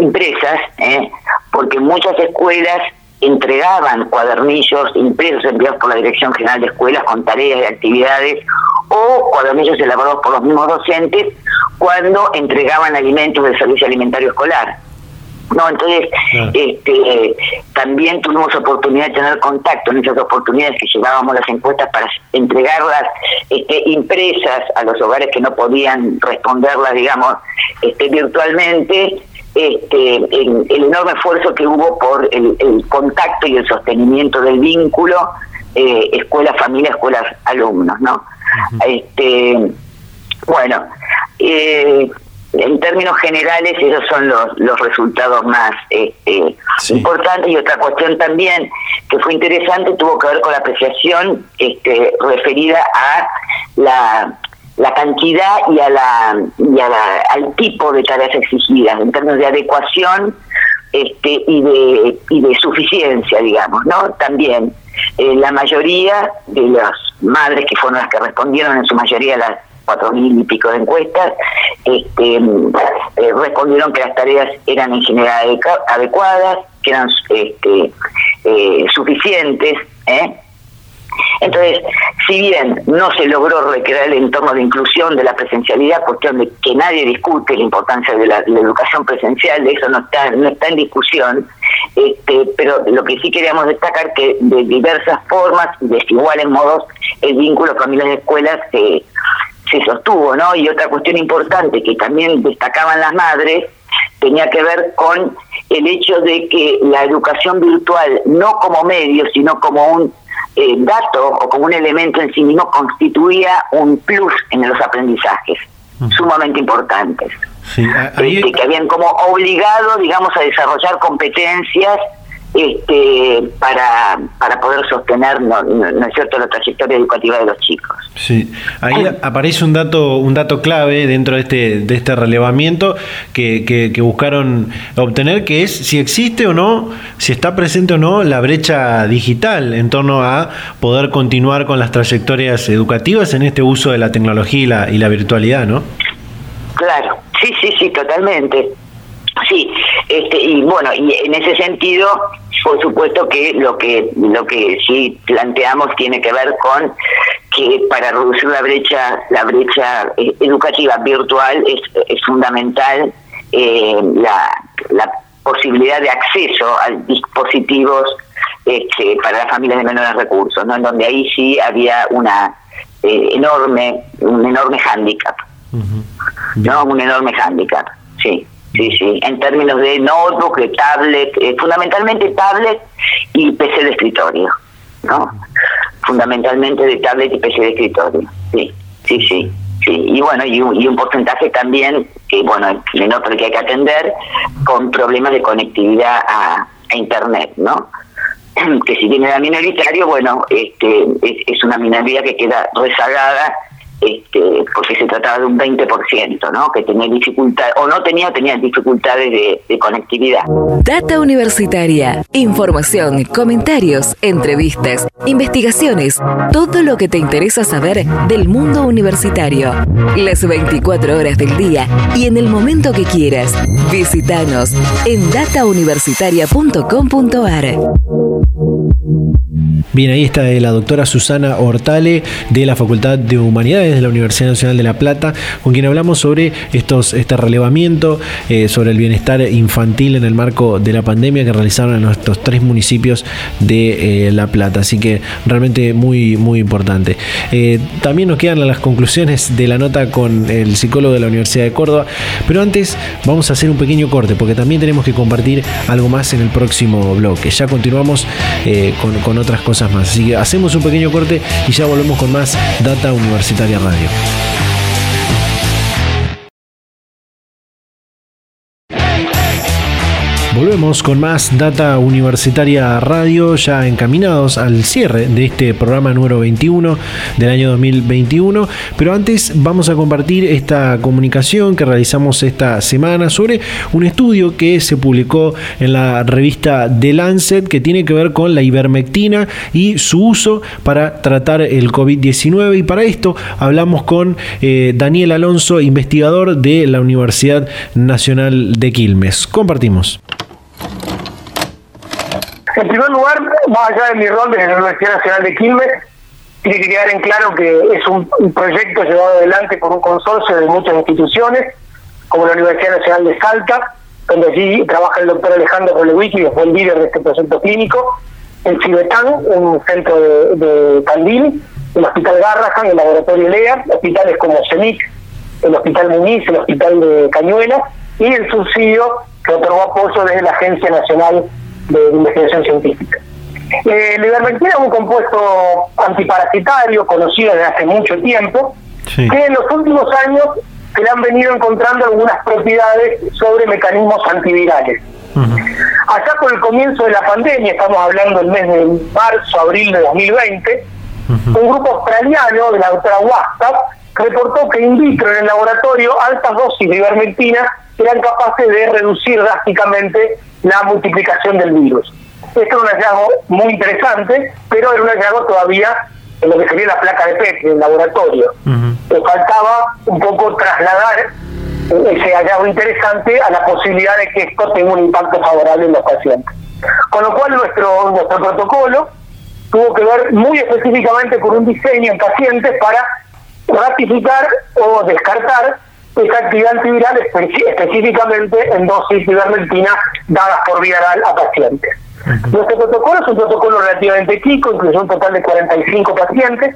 impresas, ¿eh? Porque muchas escuelas entregaban cuadernillos impresos enviados por la Dirección General de Escuelas con tareas y actividades, o cuadernillos elaborados por los mismos docentes cuando entregaban alimentos del Servicio Alimentario Escolar. No, entonces, ah. este, eh, también tuvimos oportunidad de tener contacto en esas oportunidades que llevábamos las encuestas para entregarlas este, impresas a los hogares que no podían responderlas, digamos, este, virtualmente, este, el, el enorme esfuerzo que hubo por el, el contacto y el sostenimiento del vínculo eh, escuela-familia, escuelas-alumnos, ¿no? Uh-huh. Este, bueno... Eh, En términos generales, esos son los, los resultados más eh, eh, sí. importantes. Y otra cuestión también que fue interesante tuvo que ver con la apreciación este, referida a la, la cantidad y a la, y a la al tipo de tareas exigidas en términos de adecuación este, y de y de suficiencia, digamos, ¿no? También eh, la mayoría de las madres que fueron las que respondieron, en su mayoría las cuatro mil y pico de encuestas, este, eh, respondieron que las tareas eran en general adecuadas, que eran este, eh, suficientes, ¿eh? Entonces, si bien no se logró recrear el entorno de inclusión de la presencialidad, cuestión de que nadie discute la importancia de la, la educación presencial, de eso no está, no está en discusión, este, pero lo que sí queríamos destacar que de diversas formas, de desiguales modos, el vínculo familias-escuelas se... Eh, se sostuvo, ¿no? Y otra cuestión importante que también destacaban las madres tenía que ver con el hecho de que la educación virtual, no como medio, sino como un eh, dato o como un elemento en sí mismo, constituía un plus en los aprendizajes, uh-huh. sumamente importantes. Sí, ahí... este, que habían como obligado, digamos, a desarrollar competencias Este, para para poder sostener, ¿no, no es cierto?, la trayectoria educativa de los chicos. Sí, ahí aparece un dato un dato clave dentro de este de este relevamiento que, que, que buscaron obtener, que es si existe o no, si está presente o no la brecha digital en torno a poder continuar con las trayectorias educativas en este uso de la tecnología y la, y la virtualidad, ¿no? Claro, sí, sí, sí, totalmente. Sí, este, y bueno, y en ese sentido, por supuesto que lo que lo que sí planteamos tiene que ver con que para reducir la brecha la brecha educativa virtual es, es fundamental eh, la, la posibilidad de acceso a dispositivos este, para las familias de menores recursos, ¿no? En donde ahí sí había una eh, enorme un enorme hándicap, uh-huh. no un enorme hándicap, sí. Sí, sí, en términos de notebook, de tablet, eh, fundamentalmente tablet y P C de escritorio, ¿no? Fundamentalmente de tablet y P C de escritorio, sí, sí, sí. sí. Y bueno, y un, y un porcentaje también, que bueno, menor, pero que hay que atender, con problemas de conectividad a, a Internet, ¿no? Que si bien era minoritario, bueno, este es, es una minoría que queda rezagada, Este, porque se trataba de un veinte por ciento, ¿no? Que tenía dificultad, o no tenía, tenía dificultades de, de conectividad. Data Universitaria. Información, comentarios, entrevistas, investigaciones. Todo lo que te interesa saber del mundo universitario. Las veinticuatro horas del día y en el momento que quieras. Visítanos en data universitaria punto com punto a r. Bien, ahí está la doctora Susana Ortale de la Facultad de Humanidades de la Universidad Nacional de La Plata, con quien hablamos sobre estos este relevamiento eh, sobre el bienestar infantil en el marco de la pandemia que realizaron en nuestros tres municipios de eh, La Plata. Así que realmente muy, muy importante. Eh, también nos quedan las conclusiones de la nota con el psicólogo de la Universidad de Córdoba, pero antes vamos a hacer un pequeño corte porque también tenemos que compartir algo más en el próximo bloque. Ya continuamos eh, con, con otras cosas más. Así que hacemos un pequeño corte y ya volvemos con más Data Universitaria Radio. Volvemos con más Data Universitaria Radio, ya encaminados al cierre de este programa número veintiuno del año dos mil veintiuno, pero antes vamos a compartir esta comunicación que realizamos esta semana sobre un estudio que se publicó en la revista The Lancet que tiene que ver con la ivermectina y su uso para tratar el covid diecinueve, y para esto hablamos con eh, Daniel Alonso, investigador de la Universidad Nacional de Quilmes. Compartimos. En primer lugar, más allá de mi rol desde la Universidad Nacional de Quilmes, tiene que quedar en claro que es un, un proyecto llevado adelante por un consorcio de muchas instituciones, como la Universidad Nacional de Salta, donde allí trabaja el doctor Alejandro Puebleguichi, que fue el líder de este proyecto clínico, el Chibetán, un centro de, de Tandil, el Hospital Garrahan, el Laboratorio Lea, hospitales como CENIC, el Hospital Muniz, el Hospital de Cañuelas, y el subsidio que otorgó apoyo desde la Agencia Nacional de Investigación Científica. Eh, la ivermectina es un compuesto antiparasitario conocido desde hace mucho tiempo, sí, que en los últimos años se le han venido encontrando algunas propiedades sobre mecanismos antivirales. Uh-huh. Allá por el comienzo de la pandemia, estamos hablando del mes de marzo, abril de dos mil veinte, uh-huh, un grupo australiano de la doctora Western reportó que in vitro en el laboratorio altas dosis de ivermectina eran capaces de reducir drásticamente la multiplicación del virus. Esto era un hallazgo muy interesante, pero era un hallazgo todavía en lo que sería la placa de Petri, el laboratorio. Uh-huh. Faltaba un poco trasladar ese hallazgo interesante a la posibilidad de que esto tenga un impacto favorable en los pacientes. Con lo cual nuestro, nuestro protocolo tuvo que ver muy específicamente con un diseño en pacientes para ratificar o descartar esta actividad antiviral espe- específicamente en dosis de ivermectina dadas por vía oral a pacientes. Uh-huh. Nuestro protocolo es un protocolo relativamente chico, incluyó un total de cuarenta y cinco pacientes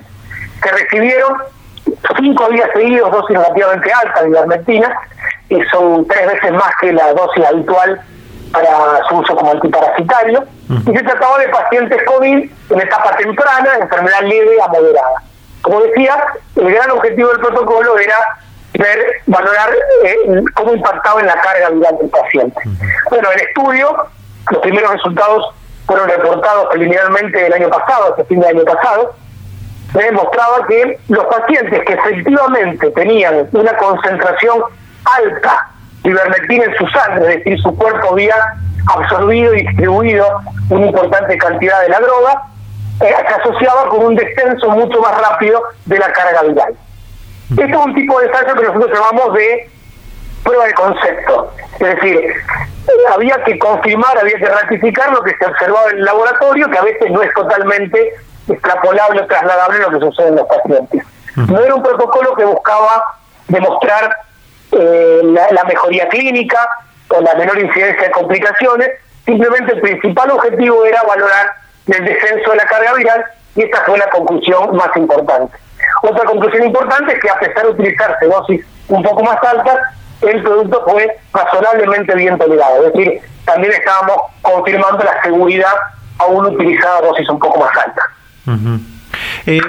que recibieron cinco días seguidos dosis relativamente altas de ivermectina, y son tres veces más que la dosis habitual para su uso como antiparasitario. Uh-huh. Y se trataba de pacientes COVID en etapa temprana, enfermedad leve a moderada. Como decía, el gran objetivo del protocolo era ver, valorar eh, cómo impactaba en la carga viral del paciente. Uh-huh. Bueno, el estudio, los primeros resultados fueron reportados preliminarmente el año pasado, hasta fin del año pasado, demostraba que los pacientes que efectivamente tenían una concentración alta de ivermectina en su sangre, es decir, su cuerpo había absorbido y distribuido una importante cantidad de la droga, eh, se asociaba con un descenso mucho más rápido de la carga viral. Este es un tipo de ensayo que nosotros llamamos de prueba de concepto. Es decir, había que confirmar, había que ratificar lo que se observaba en el laboratorio, que a veces no es totalmente extrapolable o trasladable lo que sucede en los pacientes. Uh-huh. No era un protocolo que buscaba demostrar eh, la, la mejoría clínica o la menor incidencia de complicaciones, simplemente el principal objetivo era valorar el descenso de la carga viral, y esta fue la conclusión más importante. Otra conclusión importante es que a pesar de utilizarse dosis un poco más altas, el producto fue razonablemente bien tolerado. Es decir, también estábamos confirmando la seguridad aún utilizada dosis un poco más altas. Uh-huh. Eh,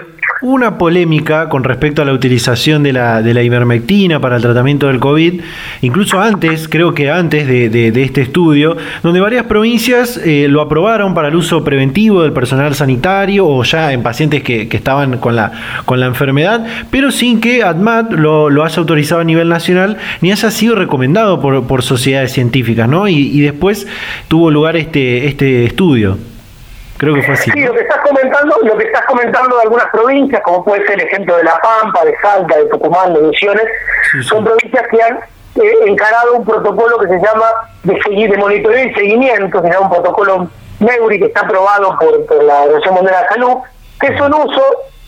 una polémica con respecto a la utilización de la, de la ivermectina para el tratamiento del COVID, incluso antes, creo que antes de, de, de este estudio, donde varias provincias eh, lo aprobaron para el uso preventivo del personal sanitario o ya en pacientes que, que estaban con la, con la enfermedad, pero sin que ADMAT lo, lo haya autorizado a nivel nacional ni haya sido recomendado por, por sociedades científicas, ¿no? Y, y después tuvo lugar este, este estudio. Creo que fue así. Sí, lo que estás comentando, lo que estás comentando de algunas provincias, como puede ser el ejemplo de La Pampa, de Salta, de Tucumán, de Misiones, sí, sí, son provincias que han eh, encarado un protocolo que se llama de, seguir, de monitoreo y seguimiento, que se llama un protocolo NEURI, que está aprobado por, por la Organización Mundial de la Salud, que es un uso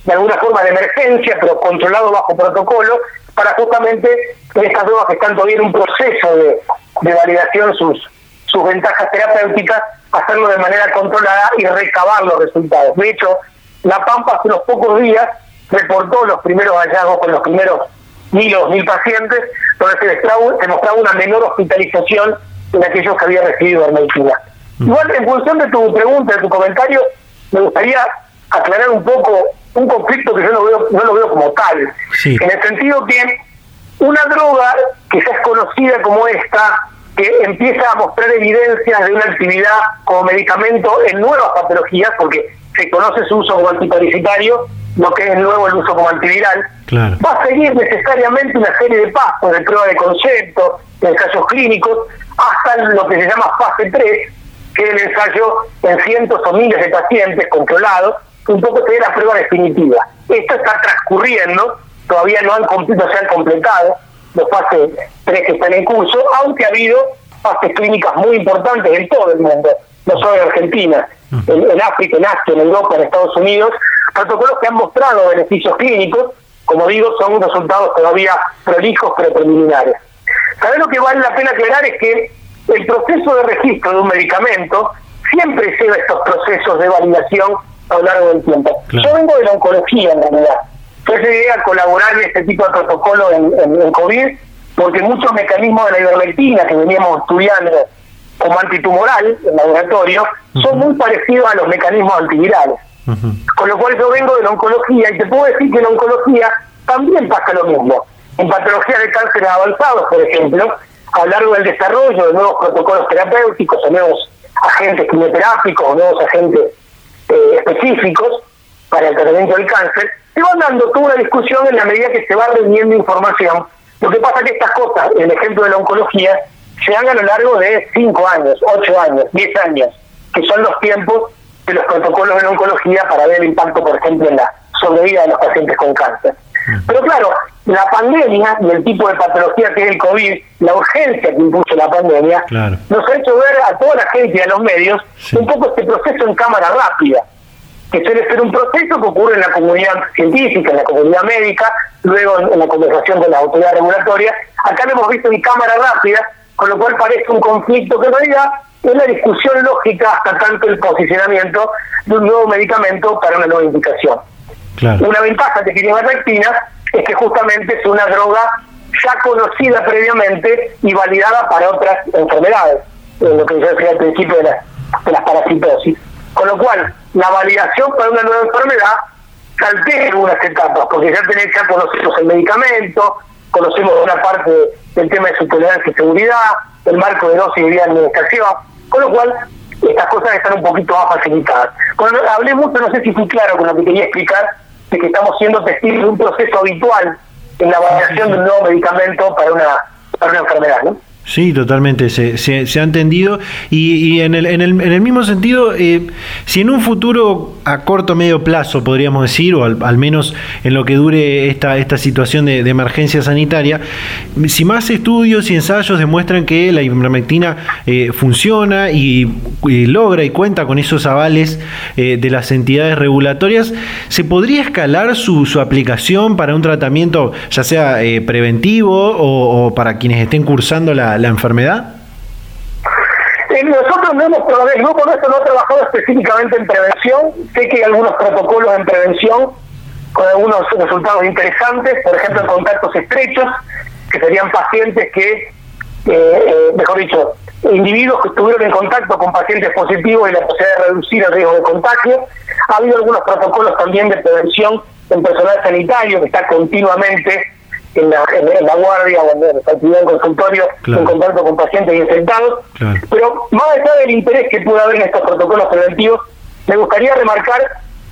de alguna forma de emergencia, pero controlado bajo protocolo, para justamente estas drogas que están todavía en un proceso de, de validación sus, sus ventajas terapéuticas, hacerlo de manera controlada y recabar los resultados. De hecho, La Pampa hace unos pocos días reportó los primeros hallazgos con los primeros mil o dos mil pacientes, donde se destraba, se mostraba una menor hospitalización en aquellos que habían recibido ivermectina. Mm. Igual, en función de tu pregunta, de tu comentario, me gustaría aclarar un poco un conflicto que yo no, veo, no lo veo como tal. Sí. En el sentido que una droga que ya es conocida como esta, que empieza a mostrar evidencias de una actividad como medicamento en nuevas patologías, porque se conoce su uso como antiparasitario, lo que es nuevo el uso como antiviral. Claro. Va a seguir necesariamente una serie de pasos de prueba de concepto, de ensayos clínicos, hasta lo que se llama fase tres, que es el ensayo en cientos o miles de pacientes controlados, un poco te da la prueba definitiva. Esto está transcurriendo, todavía no, han, no se han completado los fases tres que están en curso, aunque ha habido fases clínicas muy importantes en todo el mundo, no solo en Argentina, en, en África, en Asia, en Europa, en Estados Unidos, protocolos que han mostrado beneficios clínicos, como digo, son resultados todavía prolijos pero preliminares. ¿Sabés lo que vale la pena aclarar? Es que el proceso de registro de un medicamento siempre lleva estos procesos de validación a lo largo del tiempo. Claro. Yo vengo de la oncología, en realidad. Yo llegué a colaborar en este tipo de protocolo en, en, en COVID, porque muchos mecanismos de la ivermectina que veníamos estudiando como antitumoral en laboratorio, uh-huh, son muy parecidos a los mecanismos antivirales. Uh-huh. Con lo cual yo vengo de la oncología, y te puedo decir que en la oncología también pasa lo mismo. En patologías de cánceres avanzados, por ejemplo, a lo largo del desarrollo de nuevos protocolos terapéuticos, o nuevos agentes quimioterápicos, o nuevos agentes eh, específicos para el tratamiento del cáncer, se van dando toda una discusión en la medida que se va reuniendo información. Lo que pasa es que estas cosas, el ejemplo de la oncología, se dan a lo largo de cinco años, ocho años, diez años, que son los tiempos de los protocolos de la oncología para ver el impacto, por ejemplo, en la sobrevida de los pacientes con cáncer. Pero claro, la pandemia y el tipo de patología que es el COVID, la urgencia que impuso la pandemia, claro, nos ha hecho ver a toda la gente y a los medios, sí, un poco este proceso en cámara rápida, que suele ser un proceso que ocurre en la comunidad científica, en la comunidad médica, luego en, en la conversación con las autoridades regulatorias. Acá lo hemos visto en cámara rápida, con lo cual parece un conflicto que en realidad es la discusión lógica hasta tanto el posicionamiento de un nuevo medicamento para una nueva indicación. Claro. Una ventaja que tiene la ivermectina es que justamente es una droga ya conocida previamente y validada para otras enfermedades, en lo que yo decía al principio de, la, de las parasitosis. Con lo cual, la validación para una nueva enfermedad saltea algunas etapas, porque ya, tenés, ya conocemos el medicamento, conocemos una parte del tema de su tolerancia y seguridad, el marco de dosis y de administración, con lo cual estas cosas están un poquito más facilitadas. Bueno, hablé mucho, no sé si fui claro con lo que quería explicar, de que estamos siendo testigos de un proceso habitual en la validación de un nuevo medicamento para una, para una enfermedad, ¿no? Sí, totalmente, se, se, se ha entendido y, y en, el, en, el, en el mismo sentido, eh, si en un futuro a corto o medio plazo, podríamos decir, o al, al menos en lo que dure esta, esta situación de, de emergencia sanitaria, si más estudios y ensayos demuestran que la ivermectina eh, funciona y, y logra y cuenta con esos avales eh, de las entidades regulatorias, ¿se podría escalar su, su aplicación para un tratamiento, ya sea eh, preventivo o, o para quienes estén cursando la la enfermedad? Eh, nosotros no hemos, el grupo nuestro no ha trabajado específicamente en prevención. Sé que hay algunos protocolos en prevención con algunos resultados interesantes, por ejemplo en contactos estrechos, que serían pacientes que, eh, eh, mejor dicho, individuos que estuvieron en contacto con pacientes positivos y la posibilidad de reducir el riesgo de contagio. Ha habido algunos protocolos también de prevención en personal sanitario que está continuamente En la, en la guardia o en la actividad en consultorio, claro, en contacto con pacientes infectados, claro. Pero más allá del interés que pueda haber en estos protocolos preventivos, me gustaría remarcar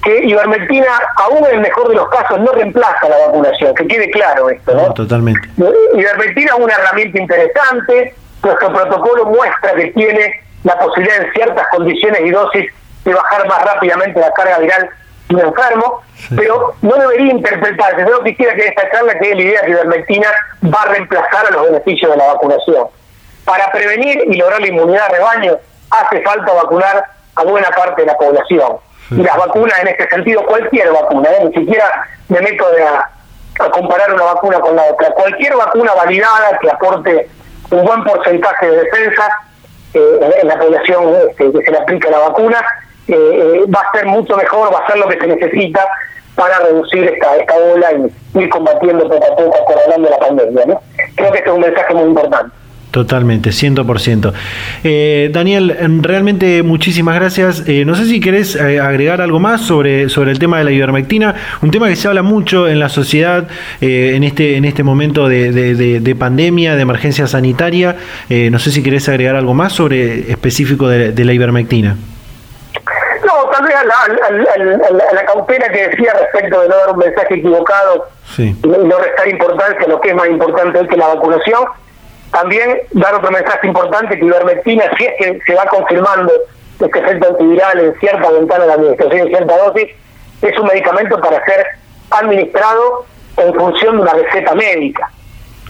que ivermectina, aún en el mejor de los casos, no reemplaza la vacunación, que quede claro esto, ¿no? No, totalmente. Ivermectina es una herramienta interesante, nuestro protocolo muestra que tiene la posibilidad en ciertas condiciones y dosis de bajar más rápidamente la carga viral de enfermo, sí, pero no debería interpretarse. Yo quisiera que destacarla, que es la idea que la ivermectina va a reemplazar a los beneficios de la vacunación. Para prevenir y lograr la inmunidad de rebaño hace falta vacunar a buena parte de la población. Sí. Y las vacunas en este sentido, cualquier vacuna, ¿eh? Ni siquiera me meto de a, a comparar una vacuna con la otra. Cualquier vacuna validada que aporte un buen porcentaje de defensa eh, en la población este, que se le aplica la vacuna, Eh, eh, va a ser mucho mejor, va a ser lo que se necesita para reducir esta esta ola y ir combatiendo poco a poco, acorralando la pandemia, ¿no? Creo que este es un mensaje muy importante. Totalmente, cien por ciento. Eh, Daniel, realmente muchísimas gracias. Eh, no sé si querés eh, agregar algo más sobre, sobre el tema de la ivermectina, un tema que se habla mucho en la sociedad eh, en este en este momento de, de, de, de pandemia, de emergencia sanitaria. Eh, no sé si querés agregar algo más sobre específico de, de la ivermectina. No, tal vez a la, a la, a la, a la cautela que decía respecto de no dar un mensaje equivocado, sí, y no restar importancia a lo que es más importante hoy que la vacunación. También dar otro mensaje importante, que la ivermectina, si es que se va confirmando este efecto antiviral en cierta ventana de la administración, en cierta dosis, es un medicamento para ser administrado en función de una receta médica.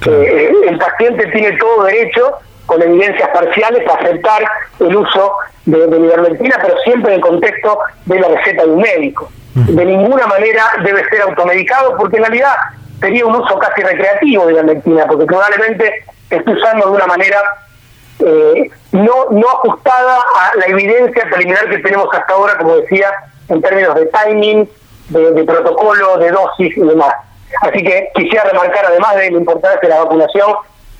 Claro. Eh, el paciente tiene todo derecho, con evidencias parciales, a aceptar el uso de, de la ivermectina, pero siempre en el contexto de la receta de un médico. Uh-huh. De ninguna manera debe ser automedicado, porque en realidad sería un uso casi recreativo de la ivermectina, porque probablemente estoy usando de una manera eh, no no ajustada a la evidencia preliminar que tenemos hasta ahora, como decía, en términos de timing, de, de protocolo, de dosis y demás. Así que quisiera remarcar, además de la importancia de la vacunación,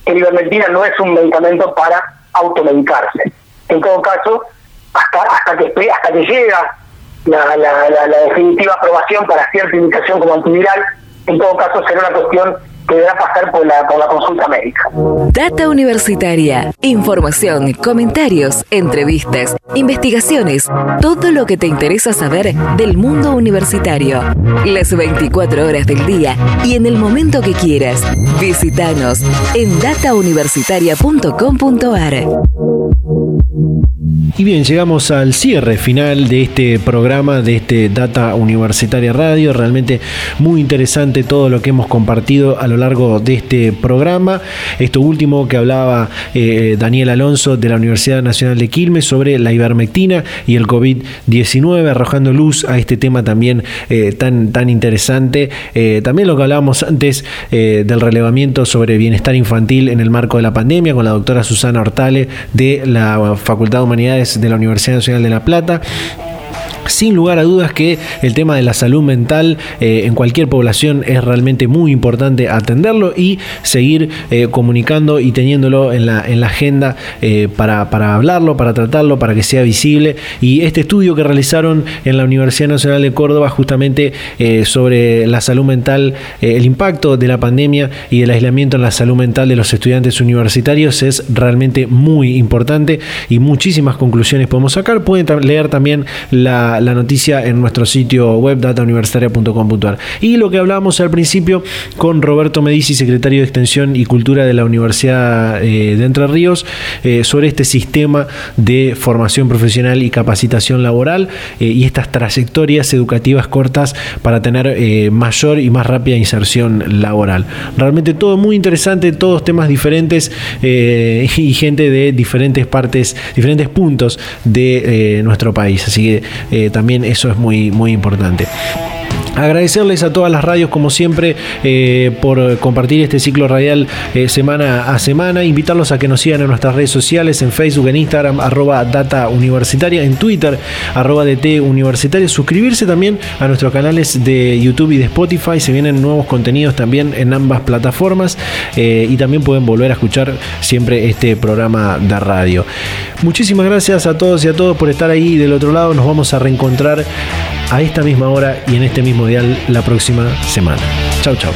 que la ivermectina no es un medicamento para automedicarse. En todo caso, hasta hasta que hasta que llega la, la, la, la definitiva aprobación para cierta indicación como antiviral, en todo caso será una cuestión que deberá pasar por la, por la consulta médica. Data Universitaria. Información, comentarios, entrevistas, investigaciones. Todo lo que te interesa saber del mundo universitario. Las veinticuatro horas del día y en el momento que quieras. Visítanos en data universitaria punto com punto a r. Y bien, llegamos al cierre final de este programa, de este Data Universitaria Radio. Realmente muy interesante todo lo que hemos compartido a lo largo de este programa. Esto último que hablaba eh, Daniel Alonso de la Universidad Nacional de Quilmes sobre la ivermectina y el covid diecinueve, arrojando luz a este tema también eh, tan, tan interesante. Eh, también lo que hablábamos antes eh, del relevamiento sobre bienestar infantil en el marco de la pandemia con la doctora Susana Ortale de la Facultad de Humanidades de la Universidad Nacional de La Plata. Sin lugar a dudas que el tema de la salud mental eh, en cualquier población es realmente muy importante atenderlo y seguir eh, comunicando y teniéndolo en la, en la agenda eh, para, para hablarlo, para tratarlo, para que sea visible. Y este estudio que realizaron en la Universidad Nacional de Córdoba justamente eh, sobre la salud mental, eh, el impacto de la pandemia y del aislamiento en la salud mental de los estudiantes universitarios es realmente muy importante y muchísimas conclusiones podemos sacar. Pueden t- leer también la la noticia en nuestro sitio web data universitaria punto com punto a r. Y lo que hablábamos al principio con Roberto Medici, secretario de Extensión y Cultura de la Universidad eh, de Entre Ríos, eh, sobre este sistema de formación profesional y capacitación laboral eh, y estas trayectorias educativas cortas para tener eh, mayor y más rápida inserción laboral. Realmente todo muy interesante, todos temas diferentes eh, y gente de diferentes partes, diferentes puntos de eh, nuestro país. Así que eh, también eso es muy, muy importante. Agradecerles a todas las radios, como siempre, eh, por compartir este ciclo radial eh, semana a semana. Invitarlos a que nos sigan en nuestras redes sociales, en Facebook, en Instagram, arroba Data Universitaria, en Twitter, arroba D T Universitaria. Suscribirse también a nuestros canales de YouTube y de Spotify. Se vienen nuevos contenidos también en ambas plataformas. Eh, y también pueden volver a escuchar siempre este programa de radio. Muchísimas gracias a todos y a todas por estar ahí del otro lado. Nos vamos a reencontrar a esta misma hora y en este mismo dial la próxima semana. Chau, chau.